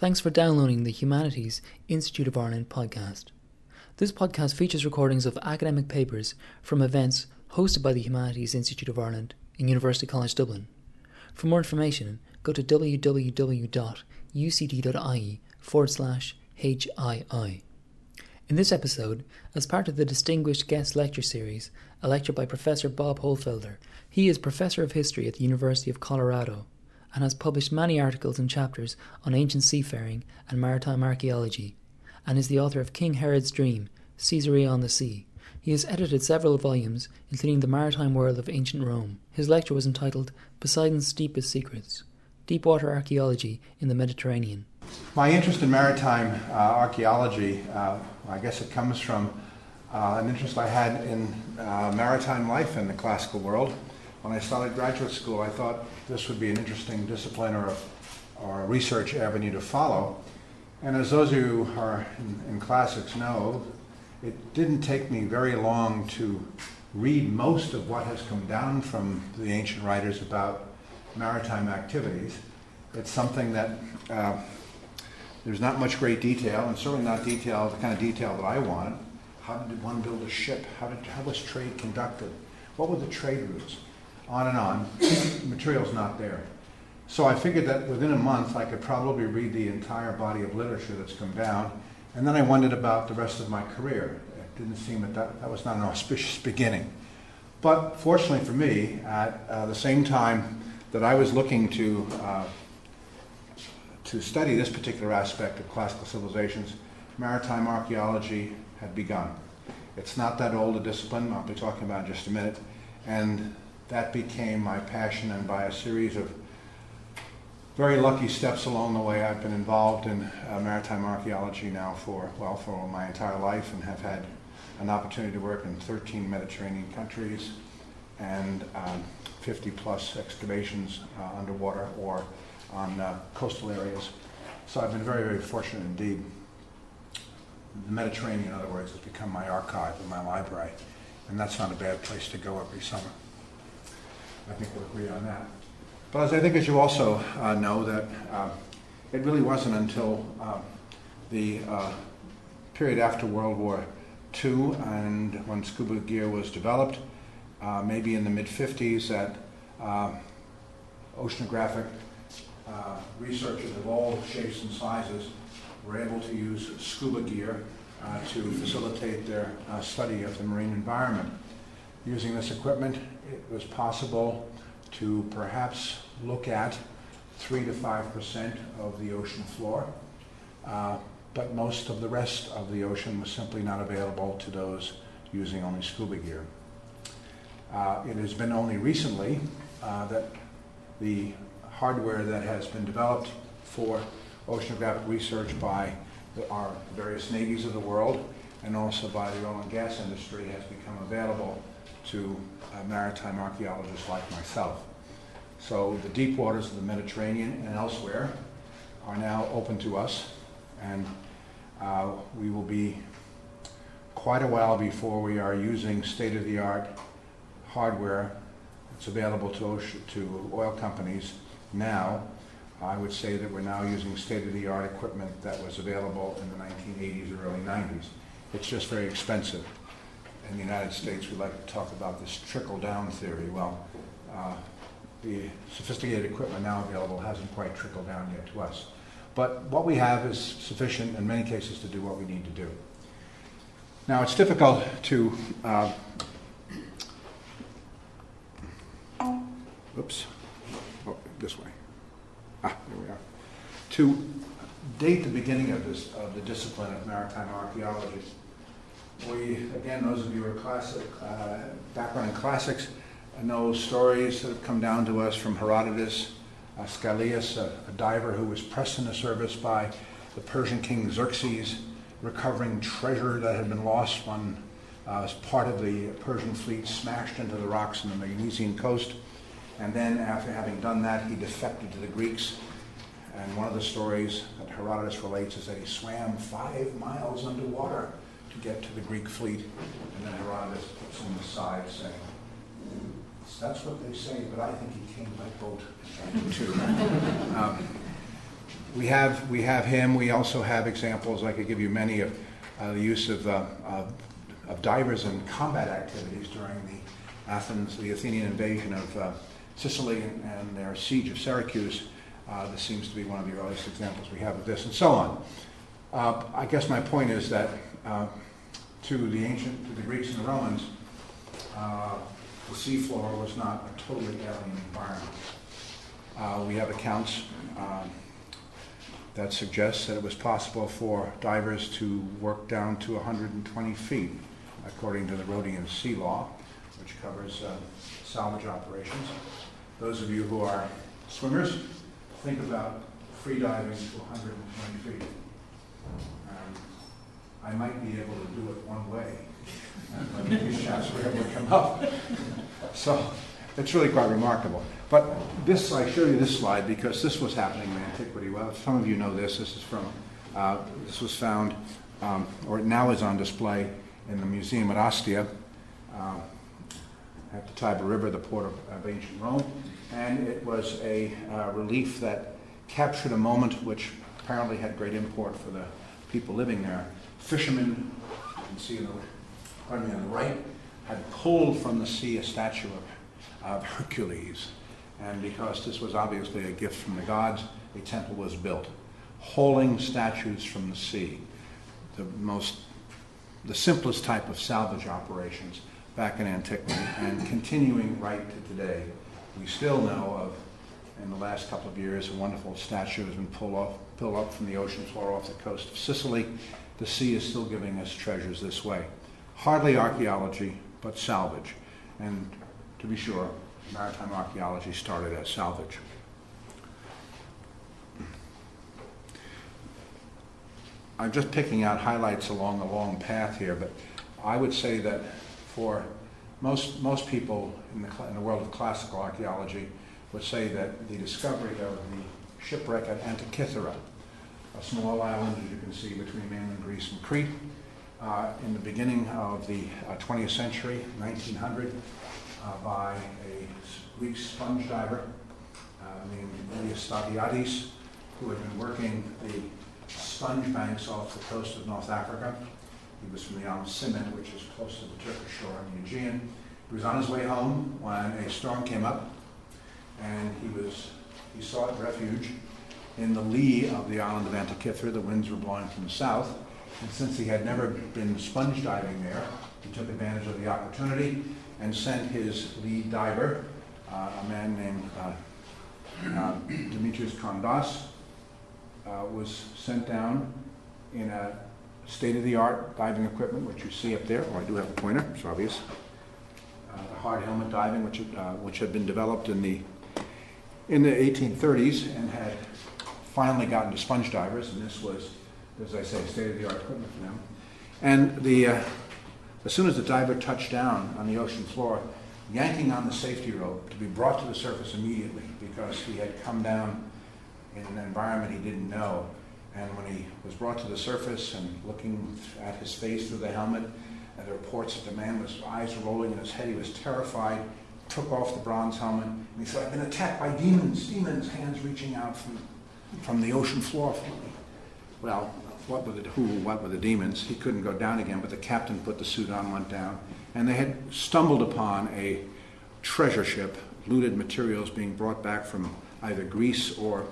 Thanks for downloading the Humanities Institute of Ireland podcast. This podcast features recordings of academic papers from events hosted by the Humanities Institute of Ireland and University College Dublin. For more information, go to www.ucd.ie/HII. In this episode, as part of the Distinguished Guest Lecture Series, a lecture by Professor Bob Hohlfelder. He is Professor of History at the University of Colorado and has published many articles and chapters on ancient seafaring and maritime archaeology, and is the author of King Herod's Dream, Caesarea on the Sea. He has edited several volumes, including The Maritime World of Ancient Rome. His lecture was entitled Poseidon's Deepest Secrets, Deepwater Archaeology in the Mediterranean. My interest in maritime archaeology, I guess it comes from an interest I had in maritime life in the classical world. When I started graduate school, I thought this would be an interesting discipline or a research avenue to follow. And as those of you who are in classics know, it didn't take me very long to read most of what has come down from the ancient writers about maritime activities. It's something that there's not much great detail, and certainly not detail, the kind of detail that I wanted. How did one build a ship? How was trade conducted? What were the trade routes? On and on. The material's not there. So I figured that within a month I could probably read the entire body of literature that's come down, and then I wondered about the rest of my career. It didn't seem that was not an auspicious beginning. But fortunately for me, at the same time that I was looking to study this particular aspect of classical civilizations, maritime archaeology had begun. It's not that old a discipline, I'll be talking about in just a minute, and that became my passion, and by a series of very lucky steps along the way, I've been involved in maritime archaeology now for my entire life, and have had an opportunity to work in 13 Mediterranean countries and 50 plus excavations underwater or on coastal areas. So I've been very, very fortunate indeed. The Mediterranean, in other words, has become my archive and my library, and that's not a bad place to go every summer. I think we'll agree on that. But as you also know, that it really wasn't until the period after World War II, and when scuba gear was developed, maybe in the mid-50s, that oceanographic researchers of all shapes and sizes were able to use scuba gear to facilitate their study of the marine environment. Using this equipment, it was possible to perhaps look at 3 to 5% of the ocean floor, but most of the rest of the ocean was simply not available to those using only scuba gear. It has been only recently that the hardware that has been developed for oceanographic research by our various navies of the world, and also by the oil and gas industry, has become available to maritime archaeologists like myself. So the deep waters of the Mediterranean and elsewhere are now open to us, and we will be quite a while before we are using state-of-the-art hardware that's available to oil companies now. I would say that we're now using state-of-the-art equipment that was available in the 1980s or early 90s. It's just very expensive. In the United States, we like to talk about this trickle-down theory. Well, the sophisticated equipment now available hasn't quite trickled down yet to us. But what we have is sufficient in many cases to do what we need to do. Now, it's difficult to... this way. There we are. To date the beginning of the discipline of maritime archaeology, those of you who are background in classics, know stories that have come down to us from Herodotus, Scyllias, a diver who was pressed into service by the Persian king Xerxes, recovering treasure that had been lost when part of the Persian fleet smashed into the rocks on the Meganesian coast. And then, after having done that, he defected to the Greeks. And one of the stories that Herodotus relates is that he swam 5 miles underwater to get to the Greek fleet. And then Herodotus puts him aside, saying, "That's what they say, but I think he came by boat." we have him. We also have examples, I could give you many, of the use of divers in combat activities during the Athenian invasion of Sicily and their siege of Syracuse. This seems to be one of the earliest examples we have of this, and so on. I guess my point is that to the Greeks and the Romans, the seafloor was not a totally alien environment. We have accounts that suggests that it was possible for divers to work down to 120 feet, according to the Rhodian Sea Law, which covers salvage operations. Those of you who are swimmers, think about free diving to 120 feet. I might be able to do it one way, and these chaps were able to come up. So it's really quite remarkable. But this, I show you this slide because this was happening in antiquity. Well, some of you know this. This is from, this was found, or it now is on display in the museum at Ostia, at the Tiber River, the port of ancient Rome. And it was a relief that captured a moment which apparently had great import for the people living there. Fishermen, you can see on the right, had pulled from the sea a statue of Hercules. And because this was obviously a gift from the gods, a temple was built, hauling statues from the sea, the simplest type of salvage operations back in antiquity, and continuing right to today. We still know of, in the last couple of years, a wonderful statue has been pulled up from the ocean floor off the coast of Sicily. The sea is still giving us treasures this way. Hardly archaeology, but salvage. And to be sure, maritime archaeology started as salvage. I'm just picking out highlights along a long path here, but I would say that for most people in the world of classical archaeology would say that the discovery of the shipwreck at Antikythera, a small island, as you can see, between mainland Greece and Crete, in the beginning of the 20th century, 1900, by a Greek sponge diver named Elias Stavridis, who had been working the sponge banks off the coast of North Africa. He was from the island of Symi, which is close to the Turkish shore in the Aegean. He was on his way home when a storm came up, and he sought refuge in the lee of the island of Antikythera. The winds were blowing from the south, and since he had never been sponge diving there, he took advantage of the opportunity and sent his lead diver, a man named Demetrius Kondas, was sent down in a state-of-the-art diving equipment, which you see up there. Oh, I do have a pointer, it's obvious. The hard helmet diving, which had been developed in the 1830s and had finally gotten to sponge divers, and this was, as I say, state-of-the-art equipment for them. And as soon as the diver touched down on the ocean floor, yanking on the safety rope to be brought to the surface immediately, because he had come down in an environment he didn't know. And when he was brought to the surface and looking at his face through the helmet, and the reports that the man was eyes rolling in his head, he was terrified, took off the bronze helmet, and he said, "I've been attacked by demons, hands reaching out from the ocean floor for me." Well, what were the demons? He couldn't go down again, but the captain put the suit on, went down, and they had stumbled upon a treasure ship, looted materials being brought back from either Greece or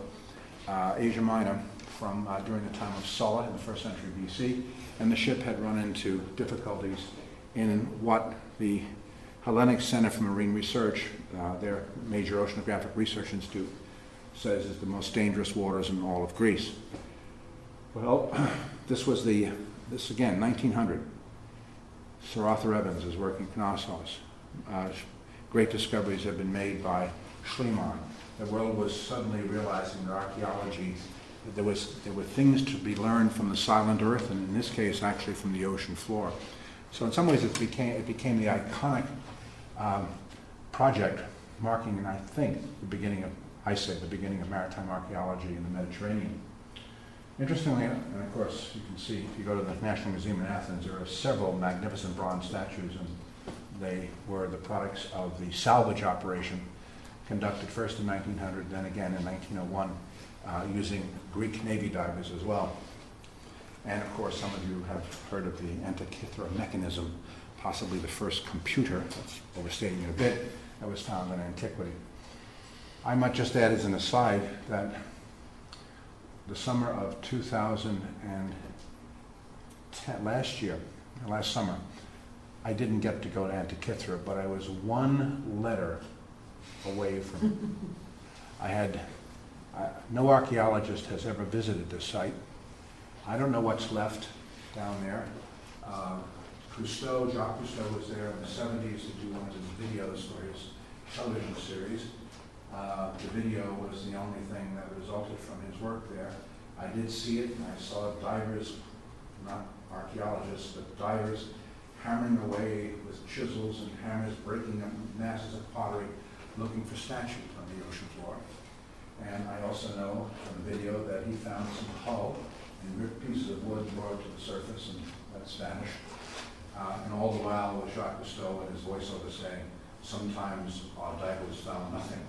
Asia Minor from during the time of Sulla in the 1st century BC, and the ship had run into difficulties in what the Hellenic Center for Marine Research, their major oceanographic research institute, says is the most dangerous waters in all of Greece. Well, this again, 1900. Sir Arthur Evans is working Knossos. Great discoveries have been made by Schliemann. The world was suddenly realizing that archaeology, there were things to be learned from the silent earth, and in this case, actually from the ocean floor. So in some ways, it became the iconic project marking, I think, the beginning of maritime archaeology in the Mediterranean. Interestingly, and of course, you can see, if you go to the National Museum in Athens, there are several magnificent bronze statues, and they were the products of the salvage operation conducted first in 1900, then again in 1901, using Greek Navy divers as well. And of course, some of you have heard of the Antikythera Mechanism, possibly the first computer, overstating it a bit, that was found in antiquity. I might just add as an aside that the summer of 2010, last summer, I didn't get to go to Antikythera, but I was one letter away from it. No archaeologist has ever visited this site. I don't know what's left down there. Jacques Cousteau was there in the 70s to do one of his videos for his television series. The video was the only thing that resulted from his work there. I did see it, and I saw divers, not archaeologists, but divers hammering away with chisels and hammers, breaking up masses of pottery, looking for statues on the ocean floor. And I also know from the video that he found some hull and ripped pieces of wood brought to the surface, and that's Spanish. And all the while was Jacques Cousteau and his voiceover saying, sometimes our divers found nothing.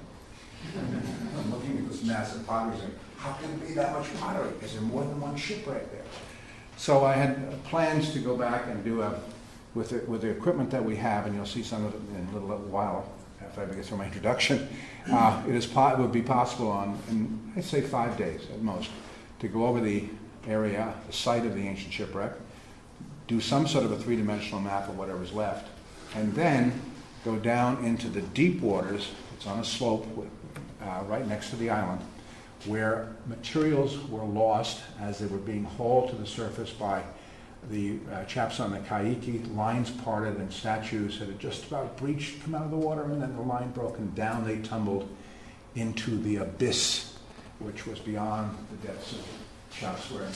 I'm looking at this massive pottery saying, how can it be that much pottery? Is there more than one shipwreck there? So I had plans to go back and do a, with the equipment that we have, and you'll see some of it in a little while after I get through my introduction. It would be possible on, in, I'd say 5 days at most, to go over the area, the site of the ancient shipwreck, do some sort of a three-dimensional map of whatever's left, and then go down into the deep waters. It's on a slope right next to the island, where materials were lost as they were being hauled to the surface by the chaps on the kaiki. Lines parted and statues that had just about breached come out of the water, and then the line broke and down they tumbled into the abyss, which was beyond the depths of chaps wearing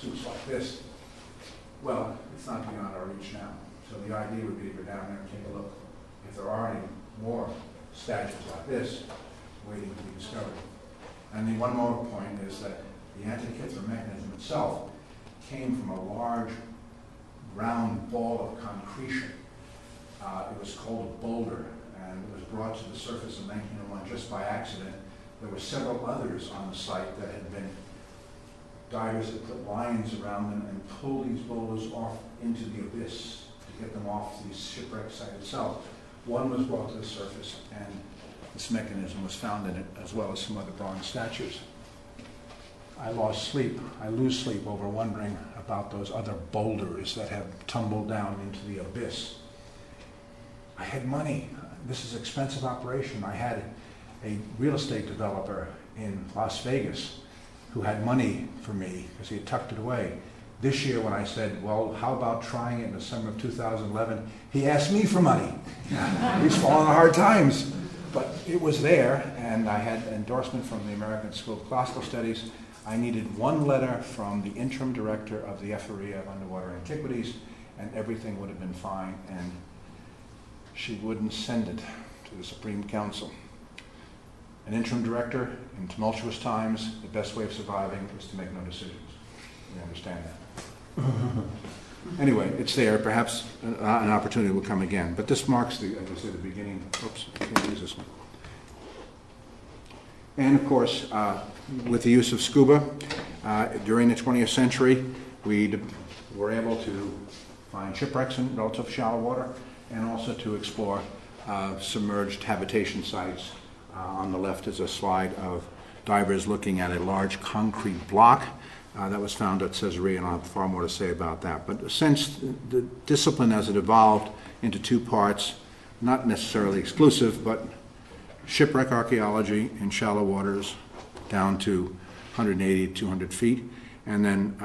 suits like this. Well, it's not beyond our reach now. So the idea would be to go down there and take a look if there are any more statues like this waiting to be discovered. And the one more point is that the Antikythera mechanism itself came from a large round ball of concretion. It was called a boulder, and it was brought to the surface in 1901 just by accident. There were several others on the site that had been divers that put lines around them and pulled these boulders off into the abyss to get them off the shipwreck site itself. One was brought to the surface, and this mechanism was found in it, as well as some other bronze statues. I lose sleep over wondering about those other boulders that have tumbled down into the abyss. I had money. This is an expensive operation. I had a real estate developer in Las Vegas who had money for me because he had tucked it away. This year when I said, well, how about trying it in the summer of 2011, he asked me for money. He's fallen on hard times. But it was there, and I had endorsement from the American School of Classical Studies. I needed one letter from the interim director of the Ephoria of Underwater Antiquities, and everything would have been fine, and she wouldn't send it to the Supreme Council. An interim director in tumultuous times, the best way of surviving is to make no decisions. We understand that. Anyway, it's there. Perhaps an opportunity will come again. But this marks the, as I said, the beginning. Oops, I can't use this one. And of course, with the use of scuba, during the 20th century, we were able to find shipwrecks in relative shallow water, and also to explore submerged habitation sites. On the left is a slide of divers looking at a large concrete block that was found at Caesarea, and I'll have far more to say about that. But since the discipline as it evolved into two parts, not necessarily exclusive, but shipwreck archaeology in shallow waters down to 180, 200 feet, and then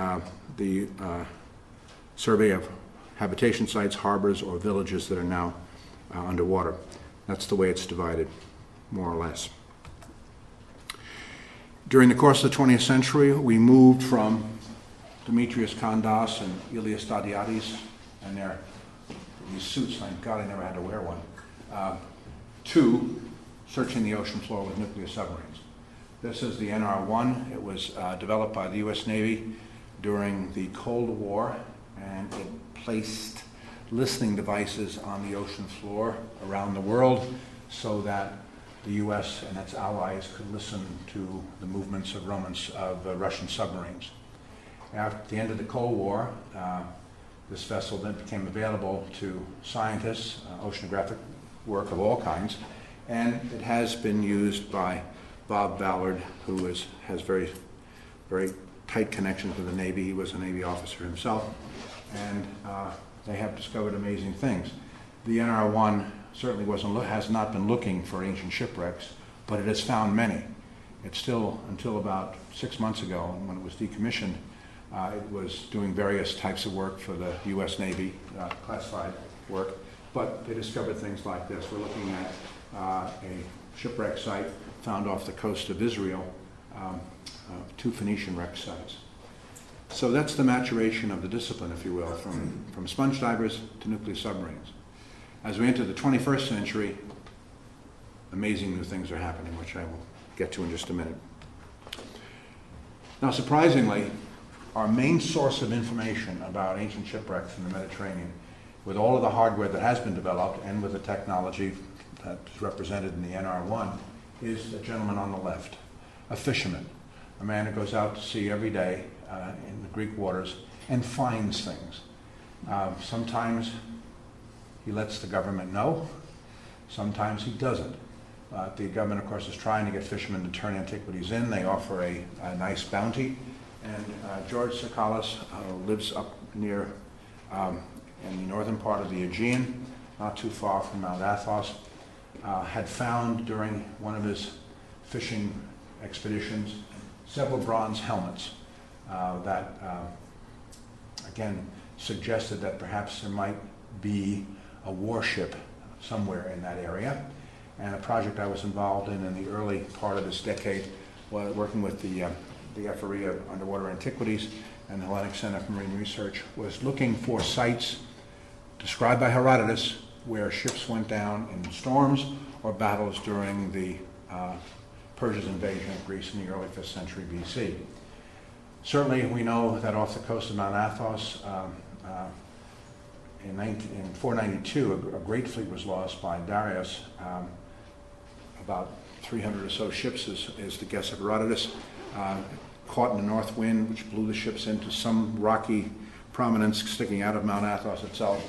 the survey of habitation sites, harbors, or villages that are now underwater. That's the way it's divided, more or less. During the course of the 20th century, we moved from Demetrius Kondas and Elias Stavridis and these suits, thank God I never had to wear one, to searching the ocean floor with nuclear submarines. This is the NR-1. It was developed by the US Navy during the Cold War, and it placed listening devices on the ocean floor around the world so that the U.S. and its allies could listen to the movements of Russian submarines. After the end of the Cold War, this vessel then became available to scientists, oceanographic work of all kinds, and it has been used by Bob Ballard, who has very, very tight connections with the Navy. He was a Navy officer himself, and they have discovered amazing things. The NR-1 certainly has not been looking for ancient shipwrecks, but it has found many. It's still, until about 6 months ago, when it was decommissioned, it was doing various types of work for the U.S. Navy, classified work, but they discovered things like this. We're looking at a shipwreck site found off the coast of Israel, two Phoenician wreck sites. So that's the maturation of the discipline, if you will, from sponge divers to nuclear submarines. As we enter the 21st century, amazing new things are happening, which I will get to in just a minute. Now, surprisingly, our main source of information about ancient shipwrecks in the Mediterranean, with all of the hardware that has been developed and with the technology that's represented in the NR-1, is a gentleman on the left, a fisherman, a man who goes out to sea every day in the Greek waters and finds things. Sometimes he lets the government know, sometimes he doesn't. The government, of course, is trying to get fishermen to turn antiquities in. They offer a nice bounty. And George Tsakalis lives up near, in the northern part of the Aegean, not too far from Mount Athos, had found during one of his fishing expeditions several bronze helmets that, again, suggested that perhaps there might be a warship somewhere in that area. And a project I was involved in the early part of this decade, working with the Ephoria of Underwater Antiquities and the Hellenic Center for Marine Research, was looking for sites described by Herodotus where ships went down in storms or battles during the Persia's invasion of Greece in the early 5th century BC. Certainly we know that off the coast of Mount Athos in 492 a great fleet was lost by Darius. About 300 or so ships is the guess of Herodotus. Caught in a north wind, which blew the ships into some rocky prominence sticking out of Mount Athos itself,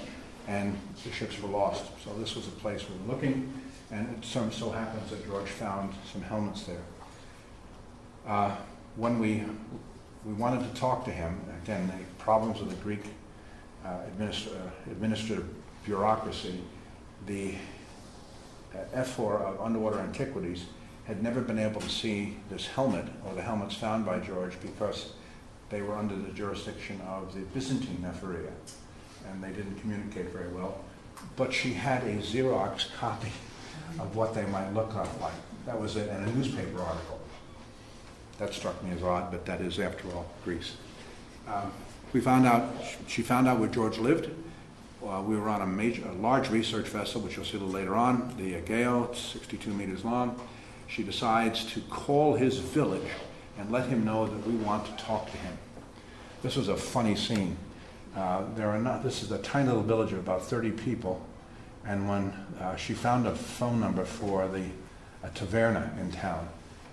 and the ships were lost. So this was the place we were looking, and it so happens that George found some helmets there. When we wanted to talk to him, again, the problems of the Greek administrative bureaucracy, the Ephoria of Underwater Antiquities had never been able to see this helmet, or the helmets found by George, because they were under the jurisdiction of the Byzantine Ephoria, and they didn't communicate very well. But she had a Xerox copy of what they might look like. That was in a newspaper article. That struck me as odd, but that is, after all, Greece. She found out where George lived. We were on a large research vessel, which you'll see a little later on, the Ageo, 62 meters long. She decides to call his village and let him know that we want to talk to him. This was a funny scene. This is a tiny little village of about 30 people, and when she found a phone number for a taverna in town,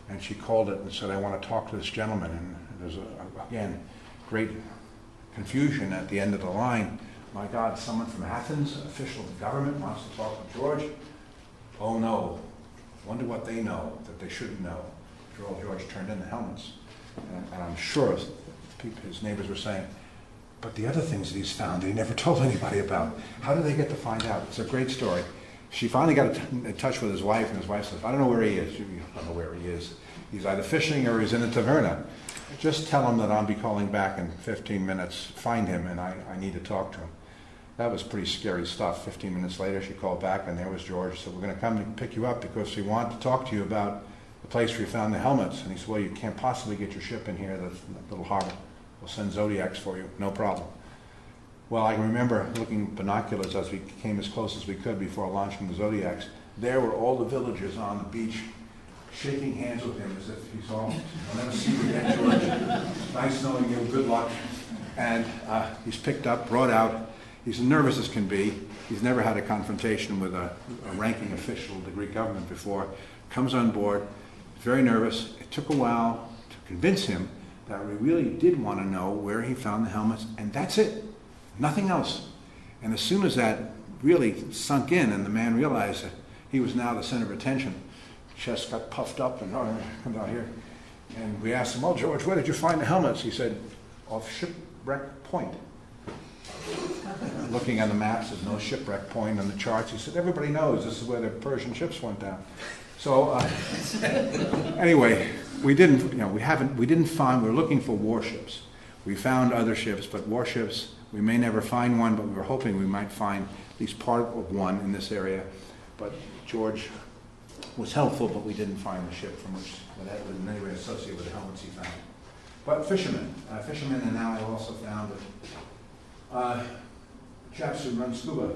and she called it and said, "I want to talk to this gentleman." And there's, again, great confusion at the end of the line. My God, someone from Athens, an official of the government, wants to talk to George? Oh no. Wonder what they know that they shouldn't know. George turned in the helmets, and I'm sure his neighbors were saying, "But the other things that he's found that he never told anybody about, how do they get to find out?" It's a great story. She finally got in touch with his wife, and his wife says, "I don't know where he is." "I don't know where he is. He's either fishing or he's in a taverna. Just tell him that I'll be calling back in 15 minutes. Find him, and I need to talk to him." That was pretty scary stuff. 15 minutes later, she called back, and there was George. She said, "We're going to come and pick you up because we want to talk to you about the place where you found the helmets." And he said, "Well, you can't possibly get your ship in here, that little harbor. We'll send Zodiacs for you, no problem." Well, I remember looking at binoculars as we came as close as we could before launching the Zodiacs. There were all the villagers on the beach shaking hands with him as if he's all, "I'll never see you again, George. Nice knowing you. Good luck." And he's picked up, brought out. He's nervous as can be. He's never had a confrontation with a ranking official of the Greek government before. comes on board, very nervous. It took a while to convince him that we really did want to know where he found the helmets, and that's it, nothing else. And as soon as that really sunk in and the man realized that he was now the center of attention, chest got puffed up and comes out here. And we asked him, "Oh, George, where did you find the helmets?" He said, "Off Shipwreck Point." Looking on the maps, there's no shipwreck point on the charts. He said, "Everybody knows this is where the Persian ships went down." So anyway, we didn't, we didn't find. We were looking for warships. We found other ships, but warships, we may never find one. But we were hoping we might find at least part of one in this area. But George was helpful, but we didn't find the ship from which that was in any way associated with the helmets he found. But fishermen, and now I also found that chaps who run scuba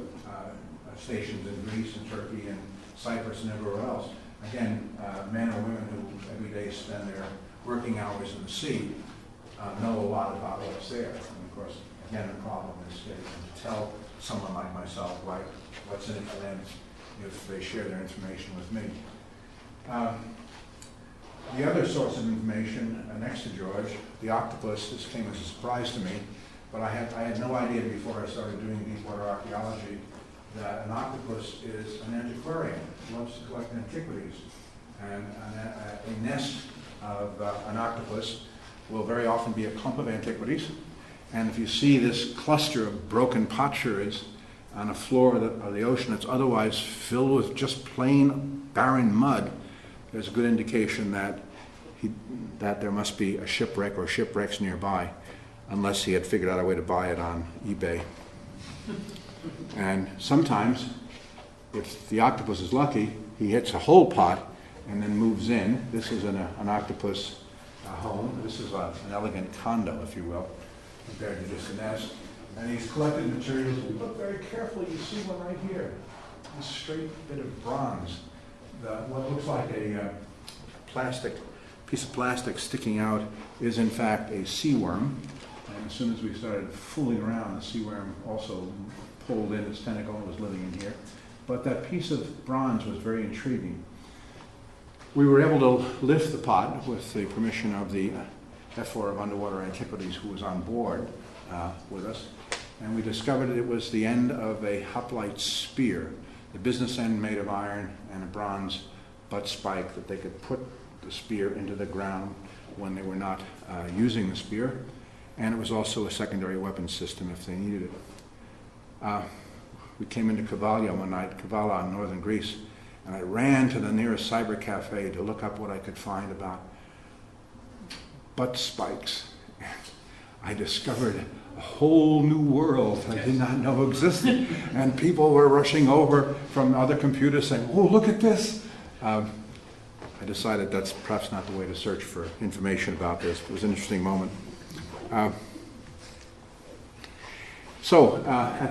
stations in Greece and Turkey and Cyprus and everywhere else. Again, men or women who every day spend their working hours in the sea know a lot about what's there. And of course, again, the problem is to tell someone like myself what's in it for them if they share their information with me. The other source of information next to George, the octopus, this came as a surprise to me, but I had no idea before I started doing deepwater archaeology that an octopus is an antiquarian, loves to collect antiquities. And a nest of an octopus will very often be a clump of antiquities. And if you see this cluster of broken potsherds on a floor of the ocean that's otherwise filled with just plain barren mud, there's a good indication that that there must be a shipwreck or shipwrecks nearby, unless he had figured out a way to buy it on eBay. And sometimes, if the octopus is lucky, he hits a whole pot and then moves in. This is an octopus home. This is an elegant condo, if you will, compared to just a nest. And he's collected materials. If you look very carefully, you see one right here, a straight bit of bronze. What looks like a piece of plastic sticking out is in fact a sea worm. And as soon as we started fooling around, the sea worm also pulled in its tentacle and was living in here. But that piece of bronze was very intriguing. We were able to lift the pot with the permission of the Ephoria of Underwater Antiquities, who was on board with us, and we discovered that it was the end of a hoplite spear, the business end made of iron and a bronze butt spike that they could put the spear into the ground when they were not using the spear. And it was also a secondary weapon system if they needed it. We came into Kavala one night, Kavala in northern Greece, and I ran to the nearest cyber cafe to look up what I could find about butt spikes. I discovered a whole new world I did not know existed, and people were rushing over from other computers saying, "Oh, look at this!" I decided that's perhaps not the way to search for information about this. It was an interesting moment. At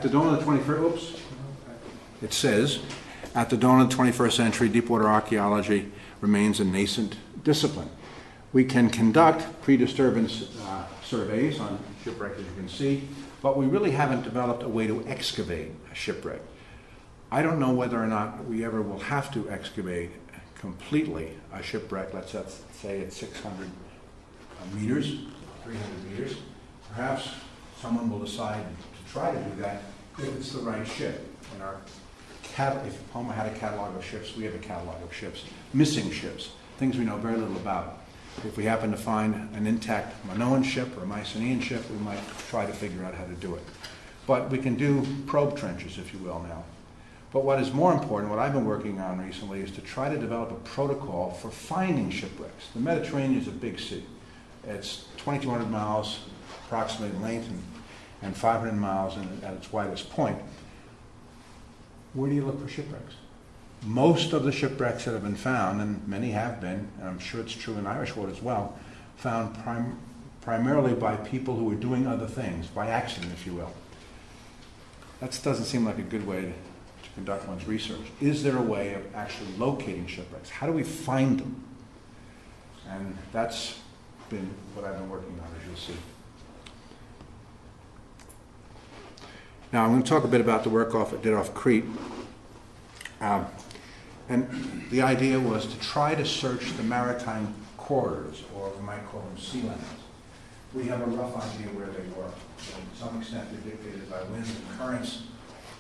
the dawn of the 21st, it says, at the dawn of the 21st century, deepwater archaeology remains a nascent discipline. We can conduct pre-disturbance surveys on shipwreck, as you can see, but we really haven't developed a way to excavate a shipwreck. I don't know whether or not we ever will have to excavate completely a shipwreck, let's say at 600 meters, 300 meters. Perhaps someone will decide to try to do that if it's the right ship. If Homer had a catalog of ships, we have a catalog of ships, missing ships, things we know very little about. If we happen to find an intact Minoan ship or a Mycenaean ship, we might try to figure out how to do it. But we can do probe trenches, if you will, now. But what is more important, what I've been working on recently, is to try to develop a protocol for finding shipwrecks. The Mediterranean is a big sea. It's 2,200 miles approximately in length and 500 miles at its widest point. Where do you look for shipwrecks? Most of the shipwrecks that have been found, and many have been, and I'm sure it's true in Irish waters as well, found primarily by people who were doing other things, by accident, if you will. That doesn't seem like a good way to conduct one's research. Is there a way of actually locating shipwrecks? How do we find them? And that's been what I've been working on, as you'll see. Now, I'm going to talk a bit about the work I did off Crete. And the idea was to try to search the maritime corridors, or we might call them sea lanes. We have a rough idea where they were. So to some extent, they're dictated by winds and currents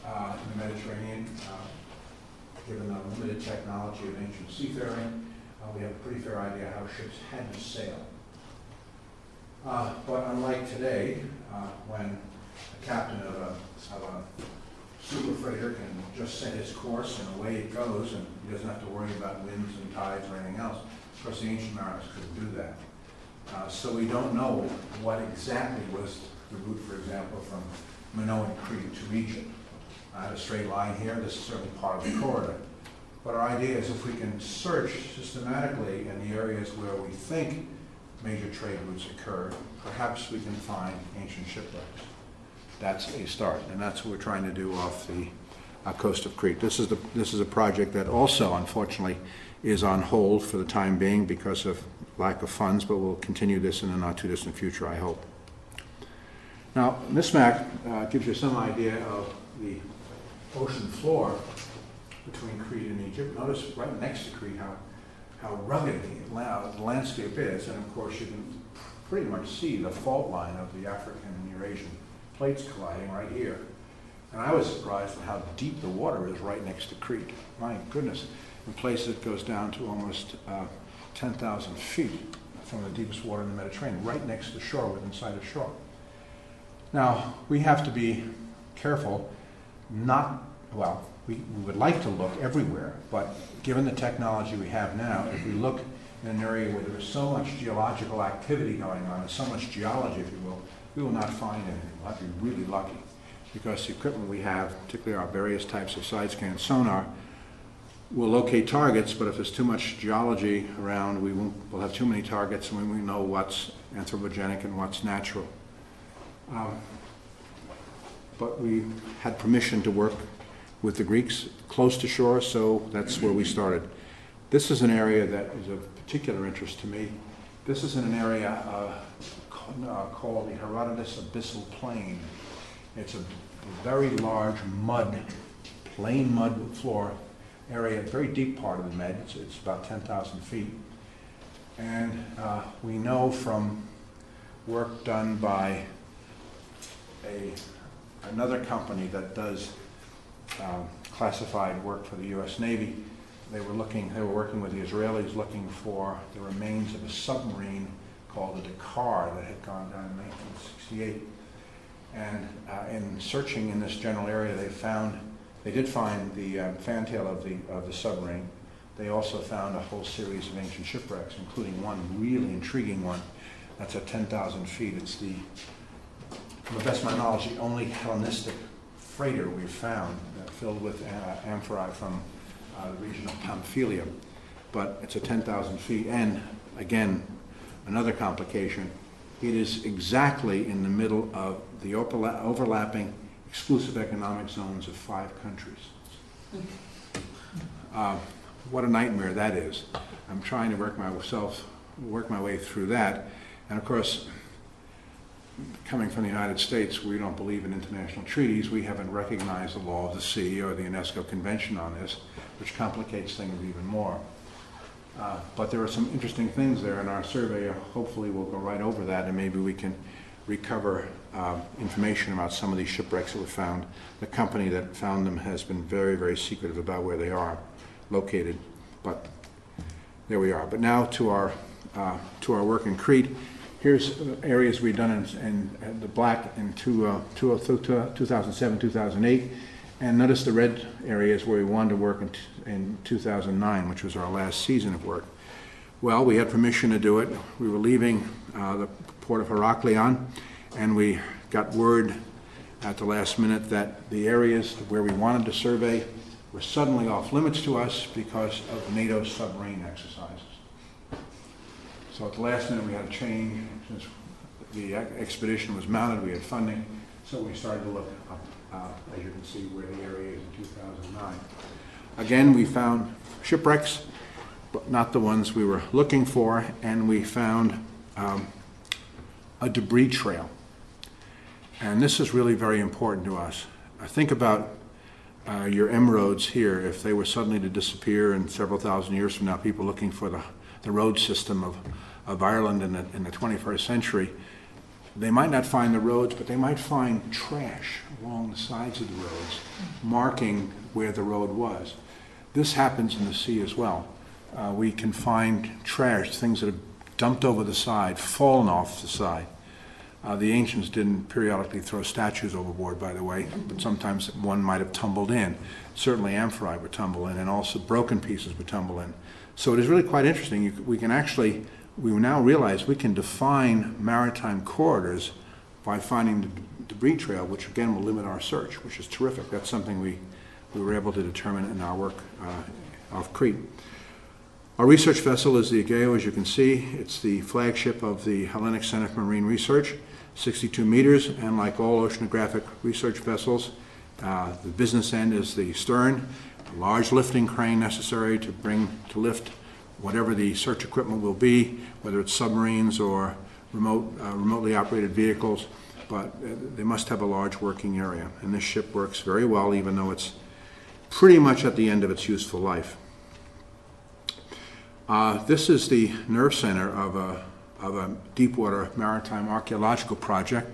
in the Mediterranean. Given the limited technology of ancient seafaring, we have a pretty fair idea how ships had to sail. But unlike today, when a captain of a super freighter can just set his course and away it goes, and he doesn't have to worry about winds and tides or anything else, of course the ancient mariners couldn't do that. So we don't know what exactly was the route, for example, from Minoan Crete to Egypt. I had a straight line here. This is certainly part of the corridor. But our idea is if we can search systematically in the areas where we think major trade routes occurred, perhaps we can find ancient shipwrecks. That's a start, and that's what we're trying to do off the coast of Crete. This is a project that also, unfortunately, is on hold for the time being because of lack of funds, but we'll continue this in the not-too-distant future, I hope. Now, this map gives you some idea of the ocean floor between Crete and Egypt. Notice right next to Crete how rugged the landscape is, and of course you can pretty much see the fault line of the African and Eurasian plates colliding right here. And I was surprised at how deep the water is right next to Crete. My goodness, in places it goes down to almost 10,000 feet from the deepest water in the Mediterranean, right next to shore, within sight of shore. Now, we have to be careful not, well, we would like to look everywhere, but given the technology we have now, if we look in an area where there is so much geological activity going on, and so much geology, if you will, we will not find anything. We'll have to be really lucky, because the equipment we have, particularly our various types of side-scan sonar, will locate targets, but if there's too much geology around, we'll have too many targets, and we won't know what's anthropogenic and what's natural. But we had permission to work with the Greeks close to shore, so that's where we started. This is an area that is of particular interest to me. This is in an area called the Herodotus Abyssal Plain. It's a very large mud, plain mud floor area, a very deep part of the Med. It's about 10,000 feet. And we know from work done by another company that does classified work for the U.S. Navy. They were working with the Israelis looking for the remains of a submarine called the Dakar that had gone down in 1968. And in searching in this general area, they did find the fantail of the submarine. They also found a whole series of ancient shipwrecks, including one really intriguing one. That's at 10,000 feet. It's the, to the best of my knowledge, the only Hellenistic freighter we've found filled with amphorae from the region of Pamphylia. But it's at 10,000 feet, and again, another complication. It is exactly in the middle of the overlapping exclusive economic zones of 5 countries. What a nightmare that is. I'm trying to work my way through that, and of course, coming from the United States, we don't believe in international treaties. We haven't recognized the law of the sea or the UNESCO Convention on this, which complicates things even more. But there are some interesting things there, and our survey hopefully will go right over that, and maybe we can recover information about some of these shipwrecks that were found. The company that found them has been very, very secretive about where they are located, but there we are. But now to our work in Crete. Here's areas we've done in the black in 2007, 2008, and notice the red areas where we wanted to work in 2009, which was our last season of work. Well, we had permission to do it. We were leaving the port of Heraklion, and we got word at the last minute that the areas where we wanted to survey were suddenly off limits to us because of NATO submarine exercises. So at the last minute we had a change. Since the expedition was mounted, we had funding, so we started to look up, as you can see, where the area is in 2009. Again, we found shipwrecks, but not the ones we were looking for, and we found a debris trail. And this is really very important to us. I think about your emeralds here, if they were suddenly to disappear in several thousand years from now, people looking for the road system of Ireland in the 21st century, they might not find the roads, but they might find trash along the sides of the roads, marking where the road was. This happens in the sea as well. We can find trash, things that have dumped over the side, fallen off the side. The ancients didn't periodically throw statues overboard, by the way, but sometimes one might have tumbled in. Certainly amphorae would tumble in, and also broken pieces would tumble in. So it is really quite interesting. We can actually, we now realize we can define maritime corridors by finding the debris trail, which again will limit our search, which is terrific. That's something we were able to determine in our work off Crete. Our research vessel is the Aegeo, as you can see. It's the flagship of the Hellenic Center for Marine Research, 62 meters, and like all oceanographic research vessels, the business end is the stern, a large lifting crane necessary to lift whatever the search equipment will be, whether it's submarines or remotely operated vehicles, but they must have a large working area. And this ship works very well, even though it's pretty much at the end of its useful life. This is the nerve center of a deepwater maritime archaeological project.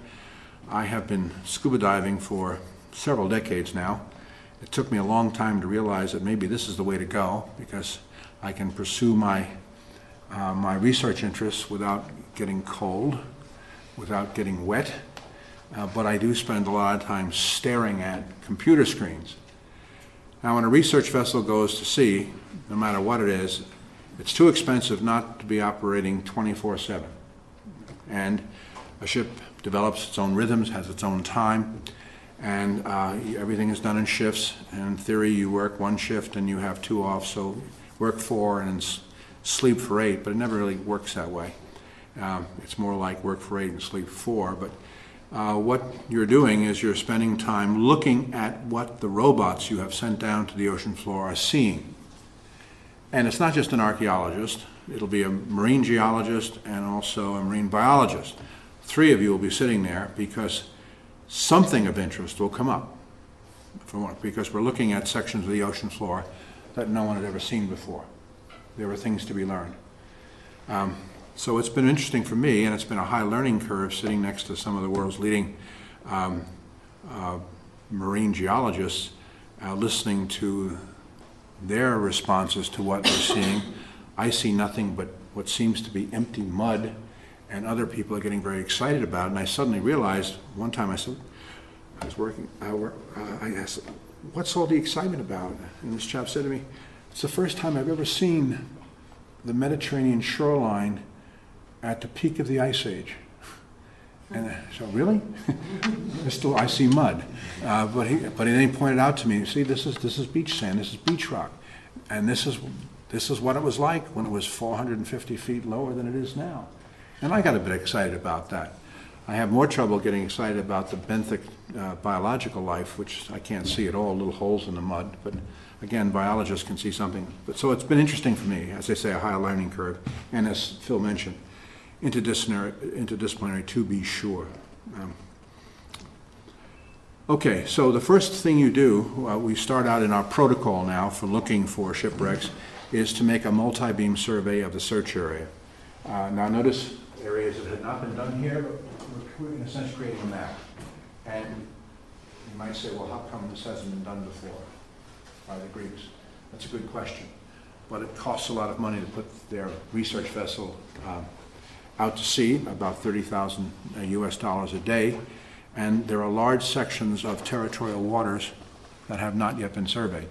I have been scuba diving for several decades now. It took me a long time to realize that maybe this is the way to go, because I can pursue my research interests without getting cold, without getting wet, but I do spend a lot of time staring at computer screens. Now, when a research vessel goes to sea, no matter what it is, it's too expensive not to be operating 24/7. And a ship develops its own rhythms, has its own time, and everything is done in shifts. And in theory, you work one shift and you have two off, so work 4 and sleep for 8, but it never really works that way. It's more like work for 8 and sleep 4, but what you're doing is you're spending time looking at what the robots you have sent down to the ocean floor are seeing. And it's not just an archaeologist, it'll be a marine geologist and also a marine biologist. 3 of you will be sitting there because something of interest will come up, because we're looking at sections of the ocean floor that no one had ever seen before. There were things to be learned. So it's been interesting for me, and it's been a high learning curve sitting next to some of the world's leading marine geologists, listening to their responses to what they're seeing. I see nothing but what seems to be empty mud, and other people are getting very excited about it. And I suddenly realized, one time I said, I asked, what's all the excitement about? And this chap said to me, it's the first time I've ever seen the Mediterranean shoreline at the peak of the Ice Age. And so, really? Still, I see mud. But he then pointed out to me, see, this is beach sand, this is beach rock. And this is what it was like when it was 450 feet lower than it is now. And I got a bit excited about that. I have more trouble getting excited about the benthic biological life, which I can't see at all, little holes in the mud. But again, biologists can see something. But so it's been interesting for me, as I say, a high learning curve. And as Phil mentioned, interdisciplinary to be sure. Okay, so the first thing you do, we start out in our protocol now for looking for shipwrecks, is to make a multi-beam survey of the search area. Now notice areas that have not been done here, but we're in a sense creating a map. And you might say, well, how come this hasn't been done before by the Greeks? That's a good question. But it costs a lot of money to put their research vessel out to sea, about $30,000 a day, and there are large sections of territorial waters that have not yet been surveyed.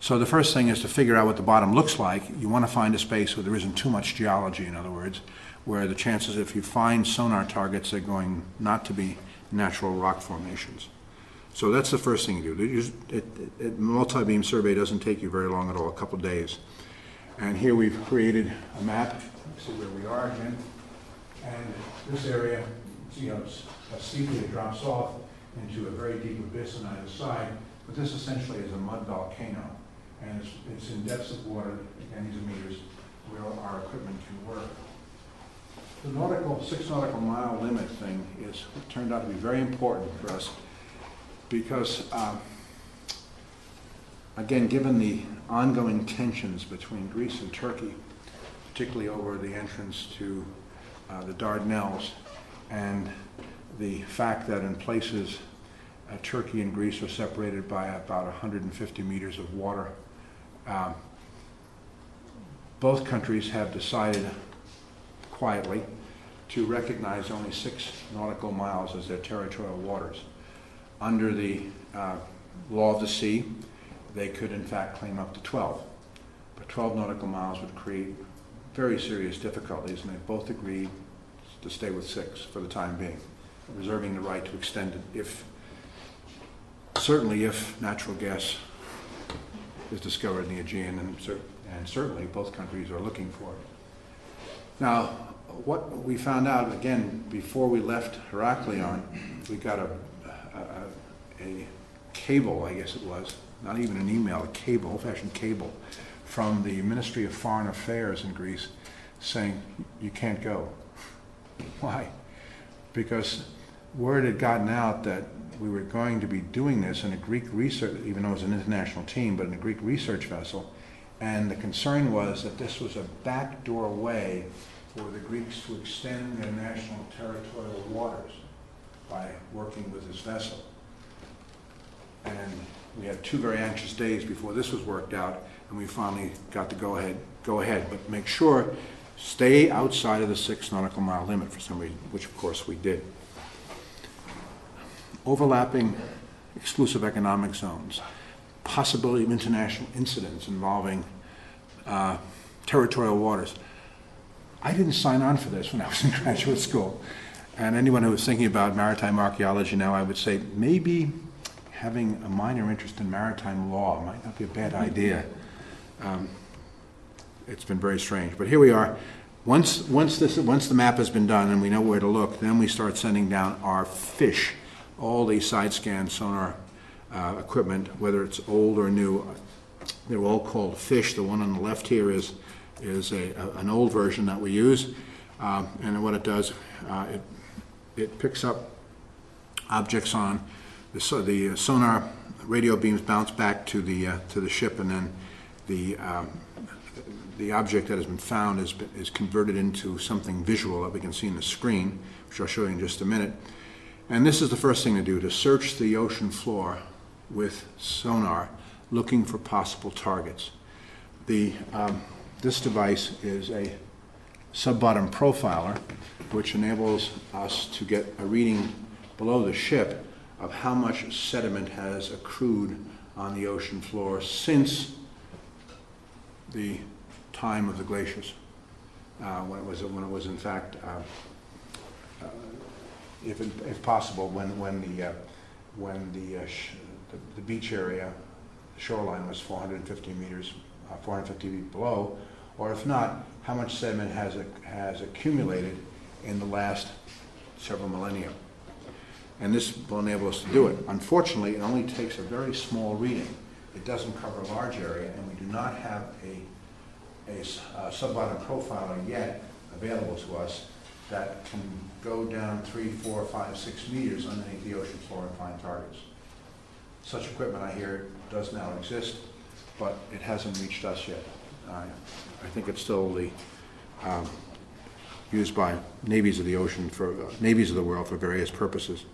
So the first thing is to figure out what the bottom looks like. You want to find a space where there isn't too much geology, in other words, where the chances if you find sonar targets are going not to be natural rock formations. So that's the first thing you do. Multi-beam survey doesn't take you very long at all, a couple of days. And here we've created a map. Let's see where we are again. And this area, you know, steeply it drops off into a very deep abyss on either side, but this essentially is a mud volcano, and it's in depths of water, again, these are meters, where our equipment can work. The nautical, 6 nautical mile limit thing turned out to be very important for us, because again, given the ongoing tensions between Greece and Turkey, particularly over the entrance to the Dardanelles, and the fact that in places Turkey and Greece are separated by about 150 meters of water, both countries have decided quietly to recognize only 6 nautical miles as their territorial waters. Under the law of the sea, they could in fact claim up to 12, but 12 nautical miles would create very serious difficulties, and they both agreed to stay with 6 for the time being, reserving the right to extend it if, certainly if natural gas is discovered in the Aegean, and certainly both countries are looking for it. Now, what we found out, again, before we left Heraklion, we got a cable, I guess it was, not even an email, a cable, old-fashioned cable, from the Ministry of Foreign Affairs in Greece saying, you can't go. Why? Because word had gotten out that we were going to be doing this in a Greek research, even though it was an international team, but in a Greek research vessel, and the concern was that this was a backdoor way for the Greeks to extend their national territorial waters by working with this vessel. And we had 2 very anxious days before this was worked out, and we finally got to go ahead, but make sure, stay outside of the 6 nautical mile limit for some reason, which of course we did. Overlapping exclusive economic zones, possibility of international incidents involving territorial waters. I didn't sign on for this when I was in graduate school, and anyone who was thinking about maritime archaeology now, I would say maybe having a minor interest in maritime law might not be a bad idea. It's been very strange, but here we are. Once the map has been done and we know where to look, then we start sending down our fish, all the side scan sonar equipment, whether it's old or new. They're all called fish. The one on the left here is an old version that we use, and what it does, it picks up objects on the sonar radio beams, bounce back to the ship, and then the object that has been found is converted into something visual that we can see in the screen, which I'll show you in just a minute. And this is the first thing to do, to search the ocean floor with sonar, looking for possible targets. This device is a sub-bottom profiler, which enables us to get a reading below the ship of how much sediment has accrued on the ocean floor since the time of the glaciers, when it was in fact, if possible, when the beach area, the shoreline was 450 meters, 450 feet below, or if not, how much sediment has accumulated in the last several millennia. And this will enable us to do it. Unfortunately, it only takes a very small reading. It doesn't cover a large area, and we do not have a sub-bottom profiler yet available to us that can go down 3, 4, 5, 6 meters underneath the ocean floor and find targets. Such equipment, I hear, does now exist, but it hasn't reached us yet. I think it's still used by navies of the ocean, navies of the world for various purposes.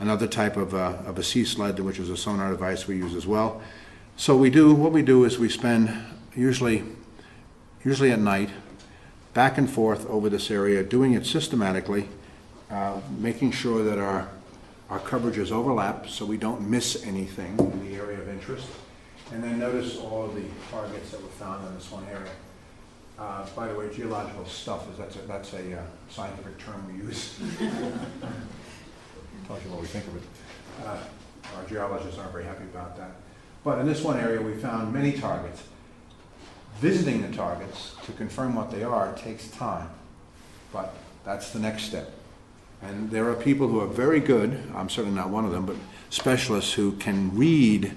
Another type of a sea sled, which is a sonar device, we use as well. So what we do is we spend usually at night, back and forth over this area, doing it systematically, making sure that our coverages overlap so we don't miss anything in the area of interest. And then notice all of the targets that were found in this one area. By the way, geological stuff that's a scientific term we use. Tells you what we think of it. Our geologists aren't very happy about that. But in this one area, we found many targets. Visiting the targets to confirm what they are takes time, but that's the next step. And there are people who are very good, I'm certainly not one of them, but specialists who can read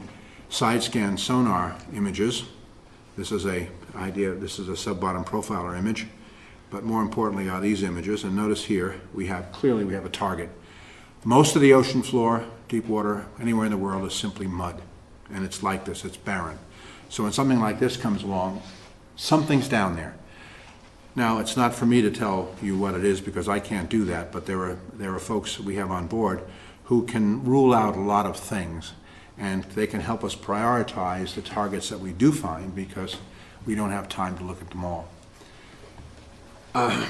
side scan sonar images. This is a sub-bottom profiler image, but more importantly are these images. And notice here, we have a target. Most of the ocean floor, deep water, anywhere in the world is simply mud. and it's like this, it's barren. So when something like this comes along, something's down there. Now, it's not for me to tell you what it is because I can't do that, but there are folks we have on board who can rule out a lot of things, and they can help us prioritize the targets that we do find because we don't have time to look at them all. I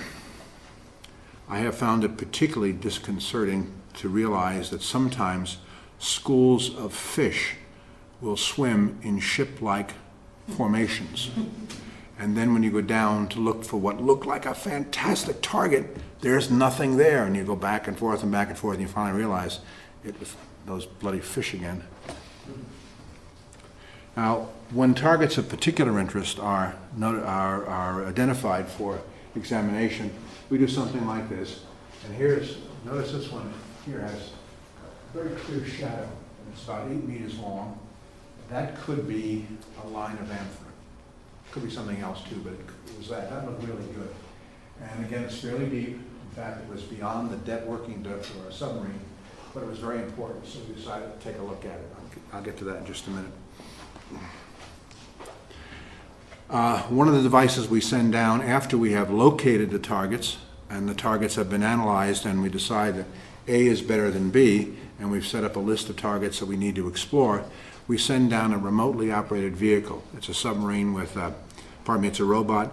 have found it particularly disconcerting to realize that sometimes schools of fish will swim in ship-like formations. And then when you go down to look for what looked like a fantastic target, there's nothing there. And you go back and forth and back and forth, and you finally realize it was those bloody fish again. Now, when targets of particular interest are identified for examination, we do something like this. And here's, notice this one here has a very clear shadow. And it's about 8 meters long. That could be a line of amphora. Could be something else too, but it was that. That looked really good. And again, it's fairly deep. In fact, it was beyond the working depth of our submarine, but it was very important, so we decided to take a look at it. I'll get to that in just a minute. One of the devices we send down after we have located the targets, and the targets have been analyzed, and we decide that A is better than B, and we've set up a list of targets that we need to explore, we send down a remotely operated vehicle. It's a submarine with, it's a robot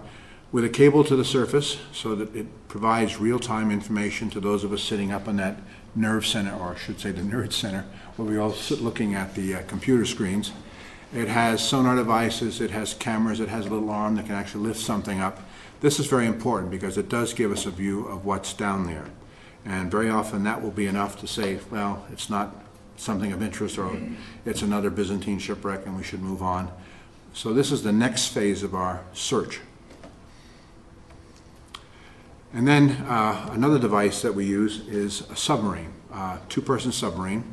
with a cable to the surface so that it provides real-time information to those of us sitting up in that nerve center, or I should say the nerd center, where we all sit looking at the computer screens. It has sonar devices, it has cameras, it has a little arm that can actually lift something up. This is very important because it does give us a view of what's down there. And very often that will be enough to say, well, it's not something of interest, or it's another Byzantine shipwreck and we should move on. So this is the next phase of our search. And then another device that we use is a submarine, two-person submarine,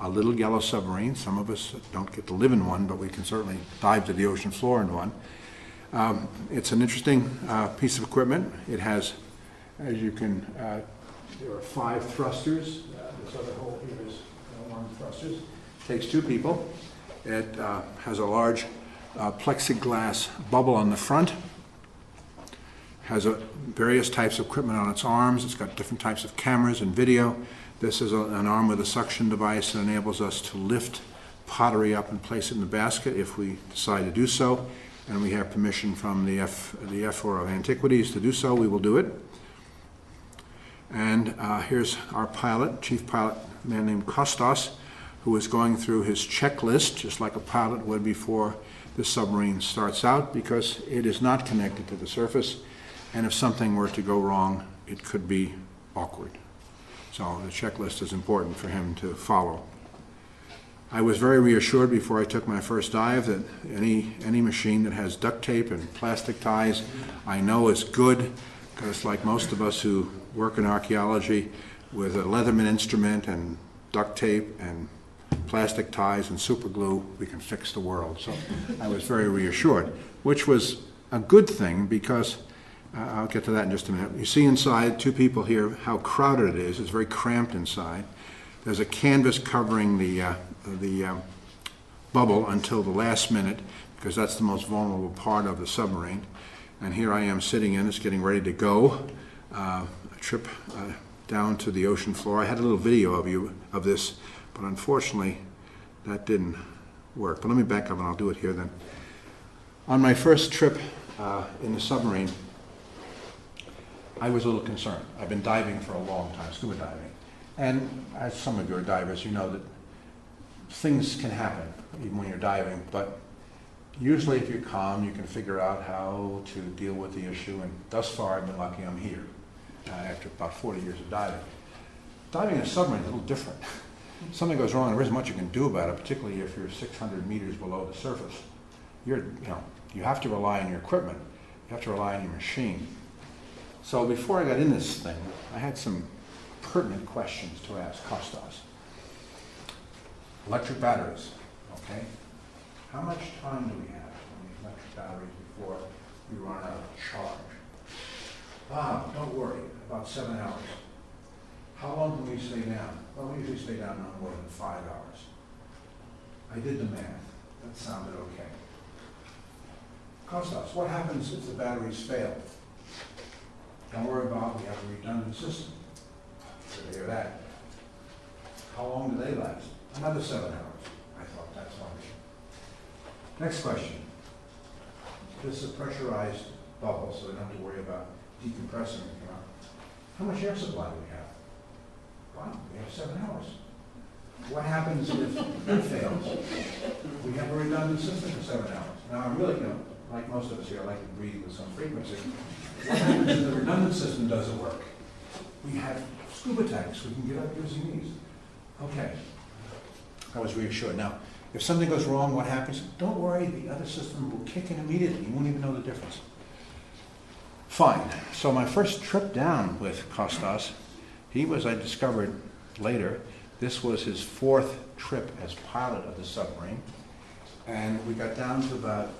a little yellow submarine. Some of us don't get to live in one, but we can certainly dive to the ocean floor in one. It's an interesting piece of equipment. It has, as you can, there are 5 thrusters. This other hole here is thrusters. It takes 2 people. It has a large plexiglass bubble on the front. Has various types of equipment on its arms. It's got different types of cameras and video. This is an arm with a suction device that enables us to lift pottery up and place it in the basket if we decide to do so. And we have permission from the Ephoria of Antiquities to do so. We will do it. And here's our pilot, chief pilot, a man named Kostas, who is going through his checklist, just like a pilot would before the submarine starts out, because it is not connected to the surface, and if something were to go wrong, it could be awkward. So the checklist is important for him to follow. I was very reassured before I took my first dive that any machine that has duct tape and plastic ties I know is good, because like most of us who work in archaeology, with a Leatherman instrument and duct tape and plastic ties and super glue, we can fix the world. So I was very reassured, which was a good thing because, I'll get to that in just a minute. You see inside, 2 people here, how crowded it is. It's very cramped inside. There's a canvas covering the bubble until the last minute, because that's the most vulnerable part of the submarine. And here I am sitting in, it's getting ready to go. A trip down to the ocean floor. I had a little video of this, but unfortunately that didn't work. But let me back up and I'll do it here then. On my first trip in the submarine, I was a little concerned. I've been diving for a long time, scuba diving. And as some of you are divers, you know that things can happen even when you're diving, but usually if you're calm, you can figure out how to deal with the issue, and thus far I've been lucky I'm here. After about 40 years of diving. Diving in a submarine is a little different. Something goes wrong, there isn't much you can do about it, particularly if you're 600 meters below the surface. You have to rely on your equipment. You have to rely on your machine. So before I got in this thing, I had some pertinent questions to ask Kostas. Electric batteries, okay? How much time do we have on these electric batteries before we run out of charge? Ah, don't worry, about 7 hours. How long can we stay down? Well, we usually stay down no more than 5 hours. I did the math. That sounded okay. Kostas, what happens if the batteries fail? Don't worry about it, we have a redundant system. So hear that. How long do they last? Another 7 hours. I thought that's wonderful. Next question. This is a pressurized bubble, so we don't have to worry about decompressing. How much air supply do we have? Wow, we have 7 hours. What happens if it fails? We have a redundant system for 7 hours. Now I'm really, like most of us here, I like to breathe with some frequency. What happens if the redundant system doesn't work? We have scuba tanks. We can get up using these. Okay. I was reassured. Now, if something goes wrong, what happens? Don't worry, the other system will kick in immediately. You won't even know the difference. Fine. So my first trip down with Kostas, he was, I discovered later, this was his fourth trip as pilot of the submarine. And we got down to about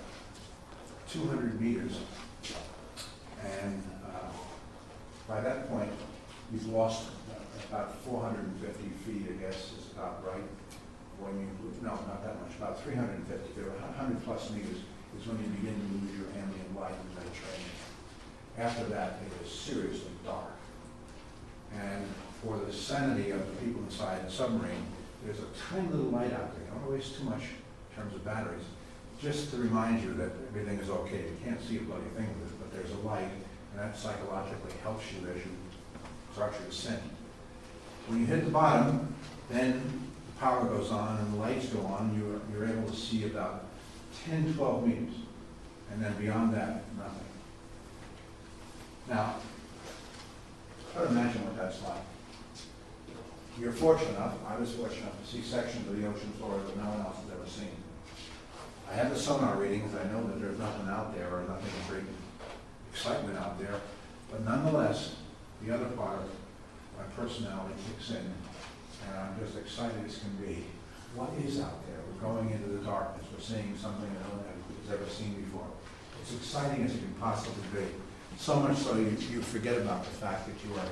200 meters. And by that point, we've lost about 450 feet, I guess, is about right. When you, no, not that much, about 350, 100 plus meters is when you begin to lose your ambient light in the Mediterranean. After that, it is seriously dark. And for the sanity of the people inside the submarine, there's a tiny little light out there. You don't waste too much in terms of batteries. Just to remind you that everything is okay. You can't see a bloody thing with it, but there's a light, and that psychologically helps you as you start your descent. When you hit the bottom, then the power goes on and the lights go on. You're able to see about 10, 12 meters. And then beyond that, nothing. Now, try to imagine what that's like. You're fortunate enough, I was fortunate enough to see sections of the ocean floor that no one else has ever seen. I had the sonar readings. I know that there's nothing out there or nothing of great excitement out there. But nonetheless, the other part of my personality kicks in, and I'm just excited as can be. What is out there? We're going into the darkness. We're seeing something that no one has ever seen before. It's exciting as it can possibly be. So much so you forget about the fact that you are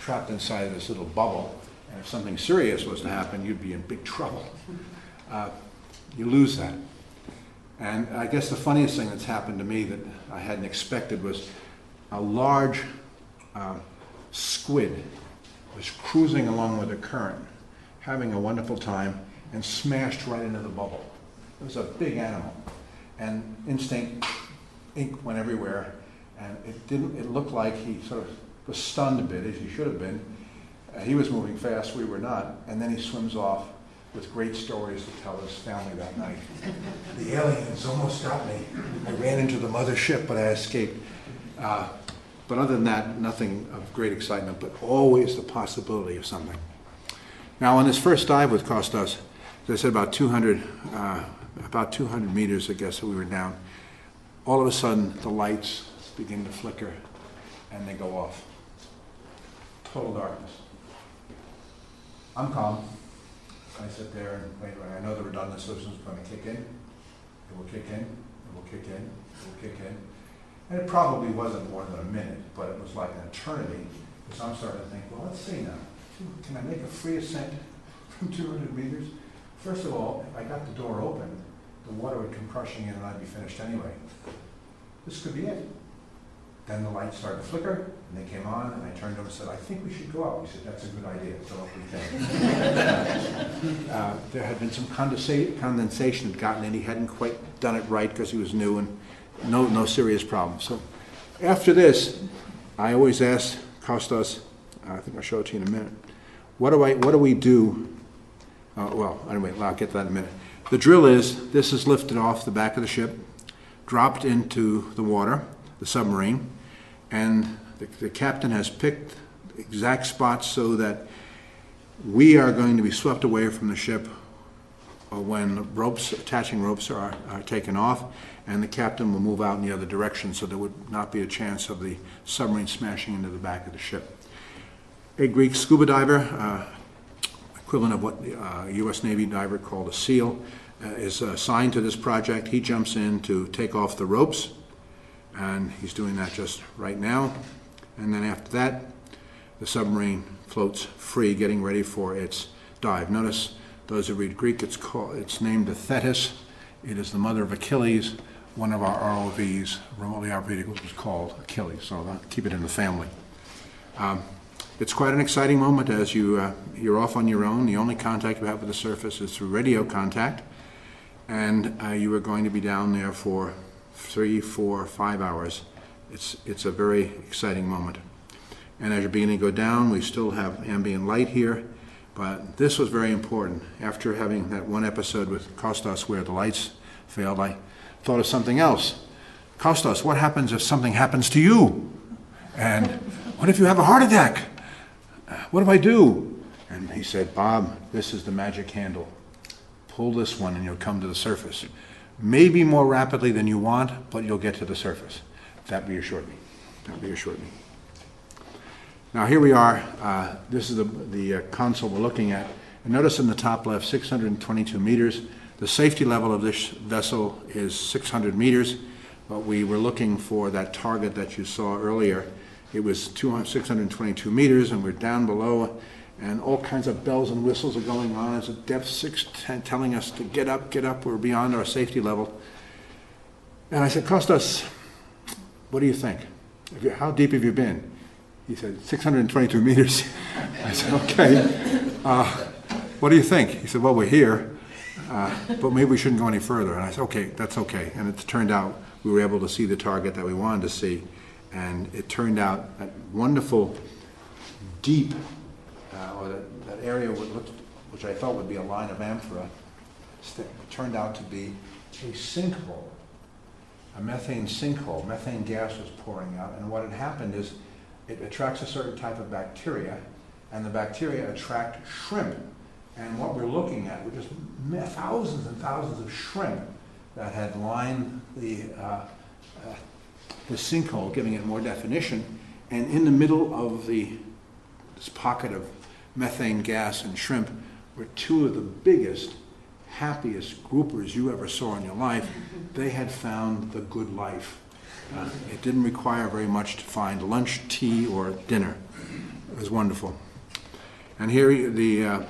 trapped inside this little bubble, and if something serious was to happen, you'd be in big trouble. You lose that. And I guess the funniest thing that's happened to me that I hadn't expected was a large squid was cruising along with the current, having a wonderful time, and smashed right into the bubble. It was a big animal. And instinct, ink went everywhere. And it didn't, it looked like he sort of was stunned a bit, as he should have been. He was moving fast, we were not. And then he swims off with great stories to tell his family that night. The aliens almost got me. I ran into the mothership, but I escaped. But other than that, nothing of great excitement, but always the possibility of something. Now, on this first dive with Kostas, as I said, about 200 meters, I guess, that we were down. All of a sudden, the lights begin to flicker, and they go off. Total darkness. I'm calm. I sit there and wait. I know the redundant system is going to kick in. It will kick in. It will kick in. It will kick in. And it probably wasn't more than a minute, but it was like an eternity. Because I'm starting to think, well, let's see now. Can I make a free ascent from 200 meters? First of all, if I got the door open, the water would come crushing in, and I'd be finished anyway. This could be it. Then the lights started to flicker, and they came on, and I turned to him and said, I think we should go out. He said, that's a good idea, so up we came. There had been some condensation had gotten in. He hadn't quite done it right because he was new, and no serious problem. So after this, I always asked Kostas, I think I'll show it to you in a minute, what do we do? Well, anyway, I'll get to that in a minute. The drill is, this is lifted off the back of the ship, dropped into the water, the submarine, and the captain has picked the exact spots so that we are going to be swept away from the ship when ropes, attaching ropes are taken off, and the captain will move out in the other direction so there would not be a chance of the submarine smashing into the back of the ship. A Greek scuba diver, equivalent of what the U.S. Navy diver called a SEAL, is assigned to this project. He jumps in to take off the ropes, and he's doing that just right now. And then after that, the submarine floats free, getting ready for its dive. Notice, those who read Greek, it's named the Thetis. It is the mother of Achilles. One of our ROVs, remotely operated vehicles, was called Achilles, so I'll keep it in the family. It's quite an exciting moment as you're off on your own. The only contact you have with the surface is through radio contact, and you are going to be down there for 3, 4, 5 hours. It's a very exciting moment. And as you're beginning to go down, we still have ambient light here, but this was very important. After having that one episode with Kostas where the lights failed, I thought of something else. Kostas, what happens if something happens to you? And what if you have a heart attack? What do I do? And he said, Bob, this is the magic handle. Pull this one and you'll come to the surface. Maybe more rapidly than you want, but you'll get to the surface. That reassured me. That reassured me. Now here we are. This is the console we're looking at. And notice in the top left, 622 meters. The safety level of this vessel is 600 meters, but we were looking for that target that you saw earlier. It was 622 meters, and we're down below, and all kinds of bells and whistles are going on. It's a depth 6 telling us to get up, we're beyond our safety level. And I said, Kostas, what do you think? How deep have you been? He said, 622 meters. I said, okay, what do you think? He said, well, we're here. But maybe we shouldn't go any further. And I said, okay, that's okay. And it turned out we were able to see the target that we wanted to see. And it turned out that wonderful deep, or that area which I thought would be a line of amphora, turned out to be a sinkhole, a methane sinkhole. Methane gas was pouring out. And what had happened is it attracts a certain type of bacteria, and the bacteria attract shrimp. And what we're looking at were just thousands and thousands of shrimp that had lined the sinkhole, giving it more definition. And in the middle of this pocket of methane gas and shrimp were two of the biggest, happiest groupers you ever saw in your life. They had found the good life. It didn't require very much to find lunch, tea, or dinner. It was wonderful. And here the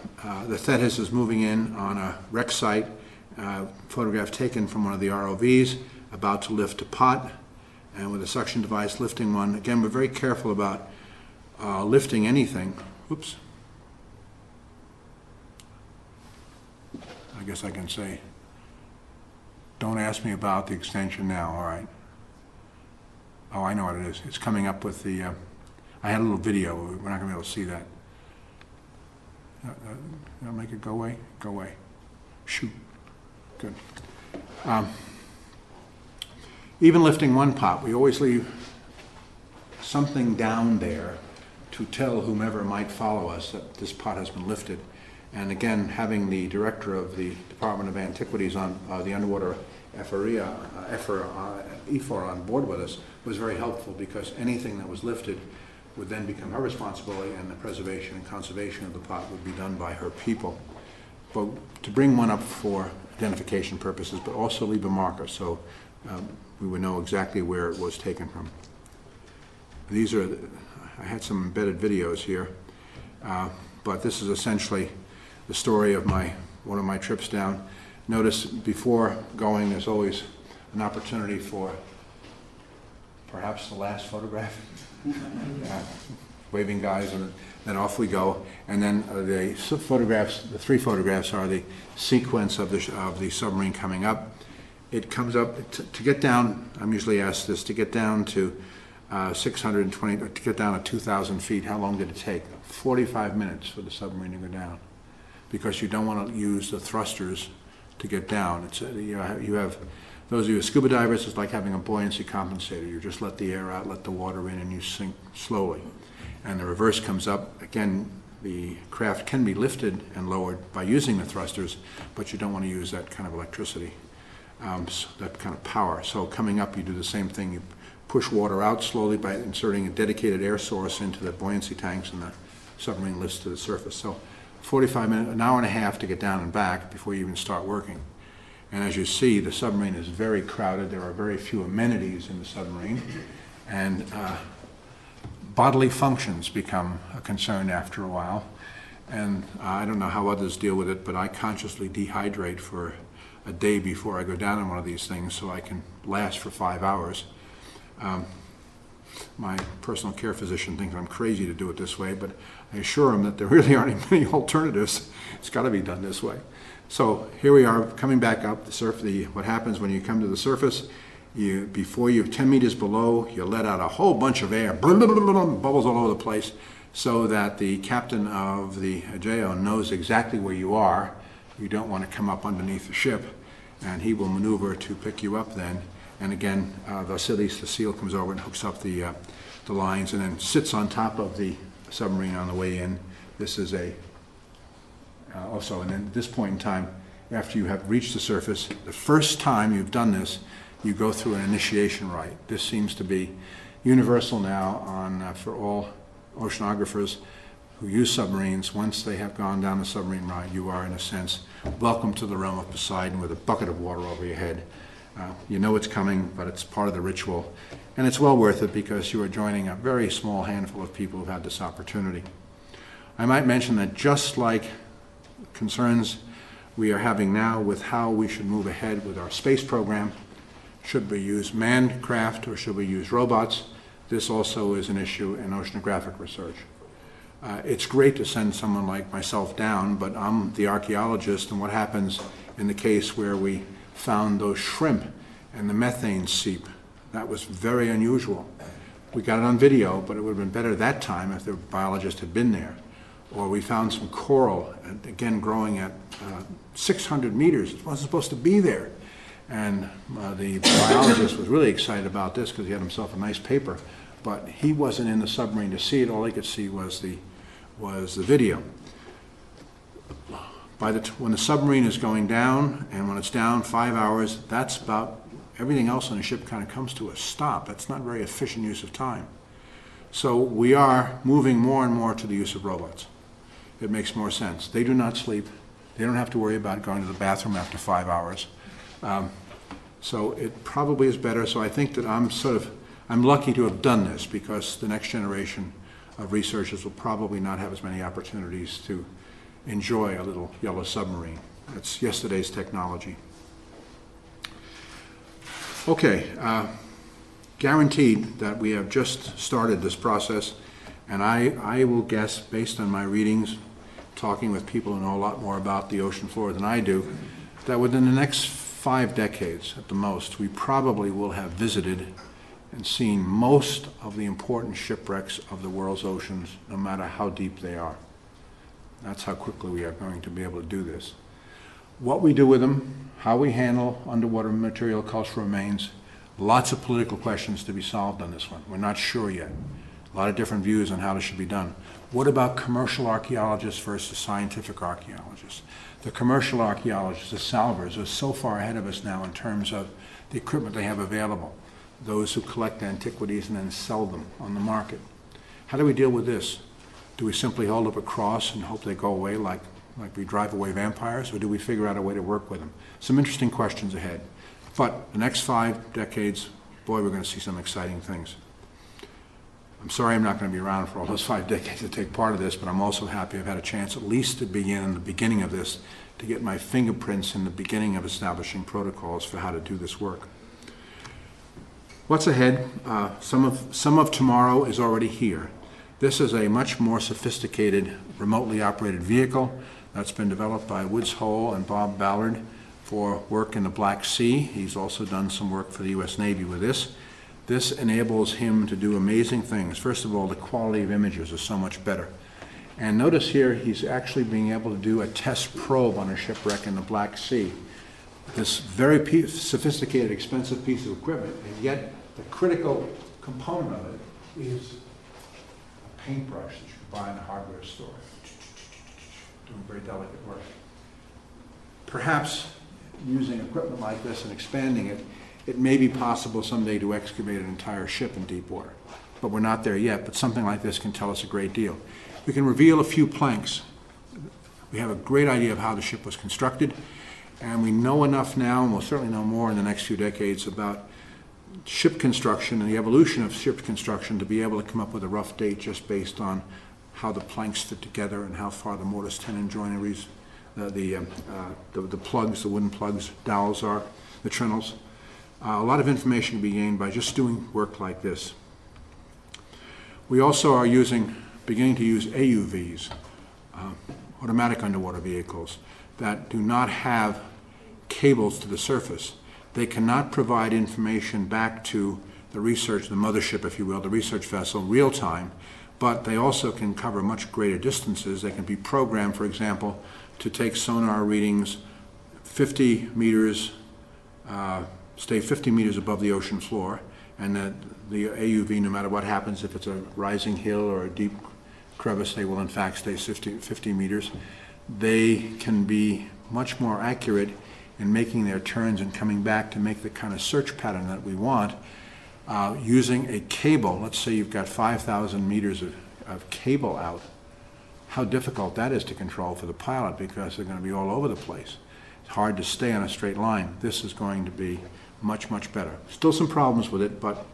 Thetis is moving in on a wreck site, photograph taken from one of the ROVs, about to lift a pot, and with a suction device lifting one. Again, we're very careful about lifting anything. Oops. I guess I can say, don't ask me about the extension now, all right. Oh, I know what it is. It's coming up with the, I had a little video. We're not going to be able to see that. That'll make it go away? Go away. Shoot. Good. Even lifting one pot, we always leave something down there to tell whomever might follow us that this pot has been lifted. And again, having the director of the Department of Antiquities on the underwater Ephora on board with us was very helpful, because anything that was lifted would then become her responsibility, and the preservation and conservation of the pot would be done by her people. But to bring one up for identification purposes, but also leave a marker so we would know exactly where it was taken from. These are, I had some embedded videos here, but this is essentially the story of one of my trips down. Notice before going, there's always an opportunity for perhaps the last photograph. Waving guys, and then off we go. And then the three photographs are the sequence of the submarine coming up. It comes up to get down. I'm usually asked this, to get down to 620, to get down to 2,000 feet. How long did it take? 45 minutes for the submarine to go down, because you don't want to use the thrusters to get down. It's you have. Those of you scuba divers, it's like having a buoyancy compensator. You just let the air out, let the water in, and you sink slowly. And the reverse comes up. Again, the craft can be lifted and lowered by using the thrusters, but you don't want to use that kind of electricity, so that kind of power. So coming up, you do the same thing. You push water out slowly by inserting a dedicated air source into the buoyancy tanks, and the submarine lifts to the surface. So 45 minutes, an hour and a half to get down and back before you even start working. And as you see, the submarine is very crowded. There are very few amenities in the submarine. And bodily functions become a concern after a while. And I don't know how others deal with it, but I consciously dehydrate for a day before I go down on one of these things so I can last for 5 hours. My personal care physician thinks I'm crazy to do it this way, but I assure him that there really aren't many alternatives. It's got to be done this way. So here we are coming back up the surface. What happens when you come to the surface, before you're 10 meters below, you let out a whole bunch of air, bubbles all over the place, so that the captain of the Aegeo knows exactly where you are. You don't want to come up underneath the ship, and he will maneuver to pick you up then. And again, Vasilis, the seal, comes over and hooks up the lines and then sits on top of the submarine on the way in. This is a, also, and at this point in time, after you have reached the surface, the first time you've done this, you go through an initiation rite. This seems to be universal now on, for all oceanographers who use submarines. Once they have gone down the submarine ride, you are, in a sense, welcome to the realm of Poseidon with a bucket of water over your head. You know it's coming, but it's part of the ritual. And it's well worth it because you are joining a very small handful of people who've had this opportunity. I might mention that just like concerns we are having now with how we should move ahead with our space program, should we use manned craft or should we use robots, this also is an issue in oceanographic research. It's great to send someone like myself down, but I'm the archaeologist, and what happens in the case where we found those shrimp and the methane seep? That was very unusual. We got it on video, but it would have been better that time if the biologist had been there. Or we found some coral, again growing at 600 meters. It wasn't supposed to be there. And the biologist was really excited about this because he had himself a nice paper. But he wasn't in the submarine to see it. All he could see was the video. When the submarine is going down, and when it's down 5 hours, that's about everything else on the ship kind of comes to a stop. That's not very efficient use of time. So we are moving more and more to the use of robots. It makes more sense. They do not sleep. They don't have to worry about going to the bathroom after 5 hours. So it probably is better. So I think that I'm lucky to have done this because the next generation of researchers will probably not have as many opportunities to enjoy a little yellow submarine. That's yesterday's technology. Okay, guaranteed that we have just started this process, and I will guess, based on my readings, talking with people who know a lot more about the ocean floor than I do, that within the next 5 decades at the most, we probably will have visited and seen most of the important shipwrecks of the world's oceans, no matter how deep they are. That's how quickly we are going to be able to do this. What we do with them, how we handle underwater material, cultural remains, lots of political questions to be solved on this one. We're not sure yet. A lot of different views on how this should be done. What about commercial archaeologists versus scientific archaeologists? The commercial archaeologists, the salvors, are so far ahead of us now in terms of the equipment they have available. Those who collect antiquities and then sell them on the market. How do we deal with this? Do we simply hold up a cross and hope they go away like we drive away vampires, or do we figure out a way to work with them? Some interesting questions ahead. But the next 5 decades, boy, we're going to see some exciting things. I'm sorry I'm not going to be around for all those 5 decades to take part of this, but I'm also happy I've had a chance at least to begin in the beginning of this, to get my fingerprints in the beginning of establishing protocols for how to do this work. What's ahead? Some of tomorrow is already here. This is a much more sophisticated, remotely operated vehicle that's been developed by Woods Hole and Bob Ballard for work in the Black Sea. He's also done some work for the U.S. Navy with this. This enables him to do amazing things. First of all, the quality of images is so much better. And notice here, he's actually being able to do a test probe on a shipwreck in the Black Sea. This very sophisticated, expensive piece of equipment, and yet the critical component of it is a paintbrush that you buy in a hardware store, doing very delicate work. Perhaps using equipment like this and expanding it, it may be possible someday to excavate an entire ship in deep water. But we're not there yet, but something like this can tell us a great deal. We can reveal a few planks. We have a great idea of how the ship was constructed, and we know enough now, and we'll certainly know more in the next few decades, about ship construction and the evolution of ship construction to be able to come up with a rough date just based on how the planks fit together and how far the mortise, tenon, joineries the plugs, the wooden plugs, dowels are, the trennels. A lot of information can be gained by just doing work like this. We also are beginning to use AUVs, automatic underwater vehicles, that do not have cables to the surface. They cannot provide information back to the research, the mothership, if you will, the research vessel, real time, but they also can cover much greater distances. They can be programmed, for example, to take sonar readings 50 meters, stay 50 meters above the ocean floor, and that the AUV, no matter what happens, if it's a rising hill or a deep crevice, they will in fact stay 50 meters. They can be much more accurate in making their turns and coming back to make the kind of search pattern that we want, using a cable. Let's say you've got 5,000 meters of cable out. How difficult that is to control for the pilot, because they're going to be all over the place. It's hard to stay on a straight line. This is going to be much, much better. Still some problems with it, but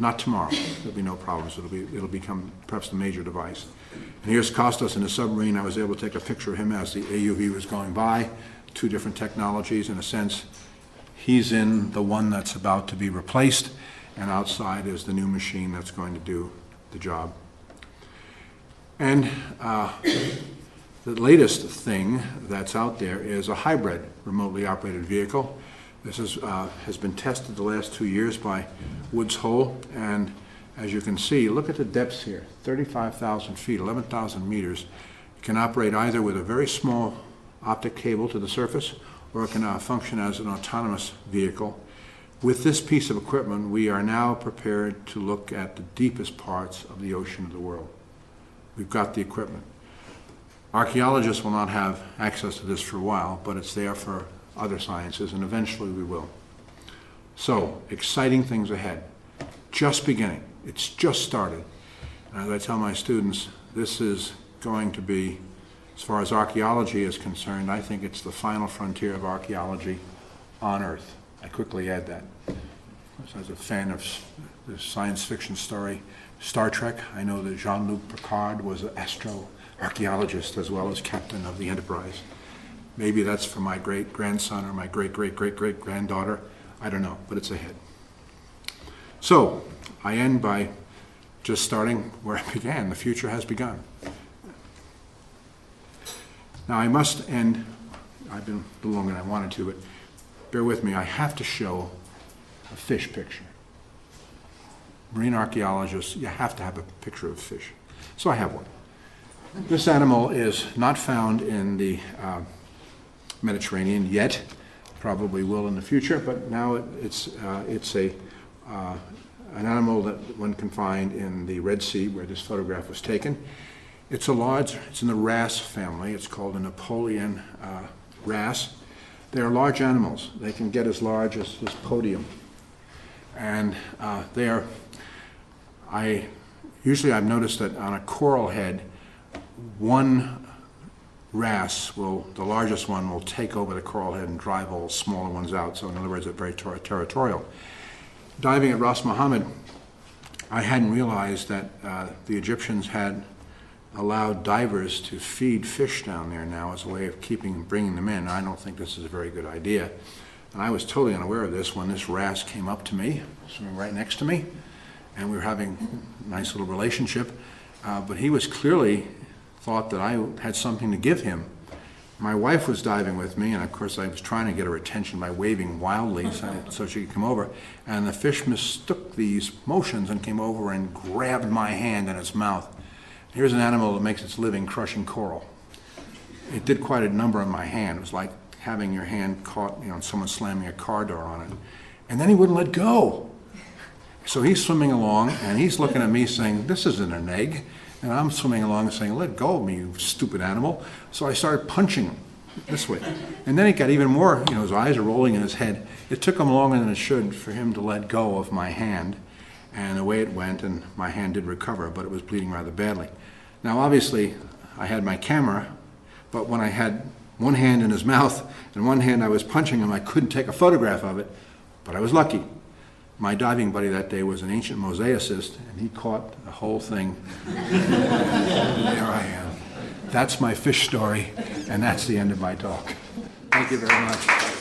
not tomorrow. There'll be no problems. It'll become perhaps the major device. And here's Kostas in a submarine. I was able to take a picture of him as the AUV was going by. Two different technologies. In a sense, he's in the one that's about to be replaced, and outside is the new machine that's going to do the job. And the latest thing that's out there is a hybrid remotely operated vehicle. This is, has been tested the last 2 years by Woods Hole, and as you can see, look at the depths here, 35,000 feet, 11,000 meters. It can operate either with a very small optic cable to the surface, or it can function as an autonomous vehicle. With this piece of equipment, we are now prepared to look at the deepest parts of the ocean of the world. We've got the equipment. Archaeologists will not have access to this for a while, but it's there for other sciences, and eventually we will. So, exciting things ahead. Just beginning. It's just started. And as I tell my students, this is going to be, as far as archaeology is concerned, I think it's the final frontier of archaeology on Earth. I quickly add that. As a fan of the science fiction story, Star Trek, I know that Jean-Luc Picard was an astro-archaeologist as well as captain of the Enterprise. Maybe that's for my great-grandson or my great-great-great-great-granddaughter. I don't know, but it's ahead. So, I end by just starting where I began. The future has begun. Now I must end, I've been a little longer than I wanted to, but bear with me, I have to show a fish picture. Marine archaeologists, you have to have a picture of fish. So I have one. This animal is not found in the Mediterranean yet, probably will in the future, but now it's an animal that one can find in the Red Sea where this photograph was taken. It's a large, it's in the wrasse family. It's called a Napoleon wrasse. They're large animals. They can get as large as this podium. And I've noticed that on a coral head, one wrasse will, the largest one will take over the coral head and drive all smaller ones out. So in other words, they're very territorial. Diving at Ras Muhammad, I hadn't realized that the Egyptians had allowed divers to feed fish down there now as a way of bringing them in. I don't think this is a very good idea. And I was totally unaware of this when this wrasse came up to me, swimming right next to me, and we were having a nice little relationship. But he was clearly thought that I had something to give him. My wife was diving with me, and of course I was trying to get her attention by waving wildly so she could come over. And the fish mistook these motions and came over and grabbed my hand in its mouth. Here's an animal that makes its living crushing coral. It did quite a number on my hand. It was like having your hand caught, you know, someone slamming a car door on it. And then he wouldn't let go. So he's swimming along, and he's looking at me saying, this isn't an egg. And I'm swimming along and saying, let go of me, you stupid animal. So I started punching him this way. And then it got even more, you know, his eyes are rolling in his head. It took him longer than it should for him to let go of my hand. And away it went, and my hand did recover, but it was bleeding rather badly. Now, obviously, I had my camera, but when I had one hand in his mouth and one hand I was punching him, I couldn't take a photograph of it, but I was lucky. My diving buddy that day was an ancient mosaicist, and he caught the whole thing. There I am. That's my fish story, And that's the end of my talk. Thank you very much.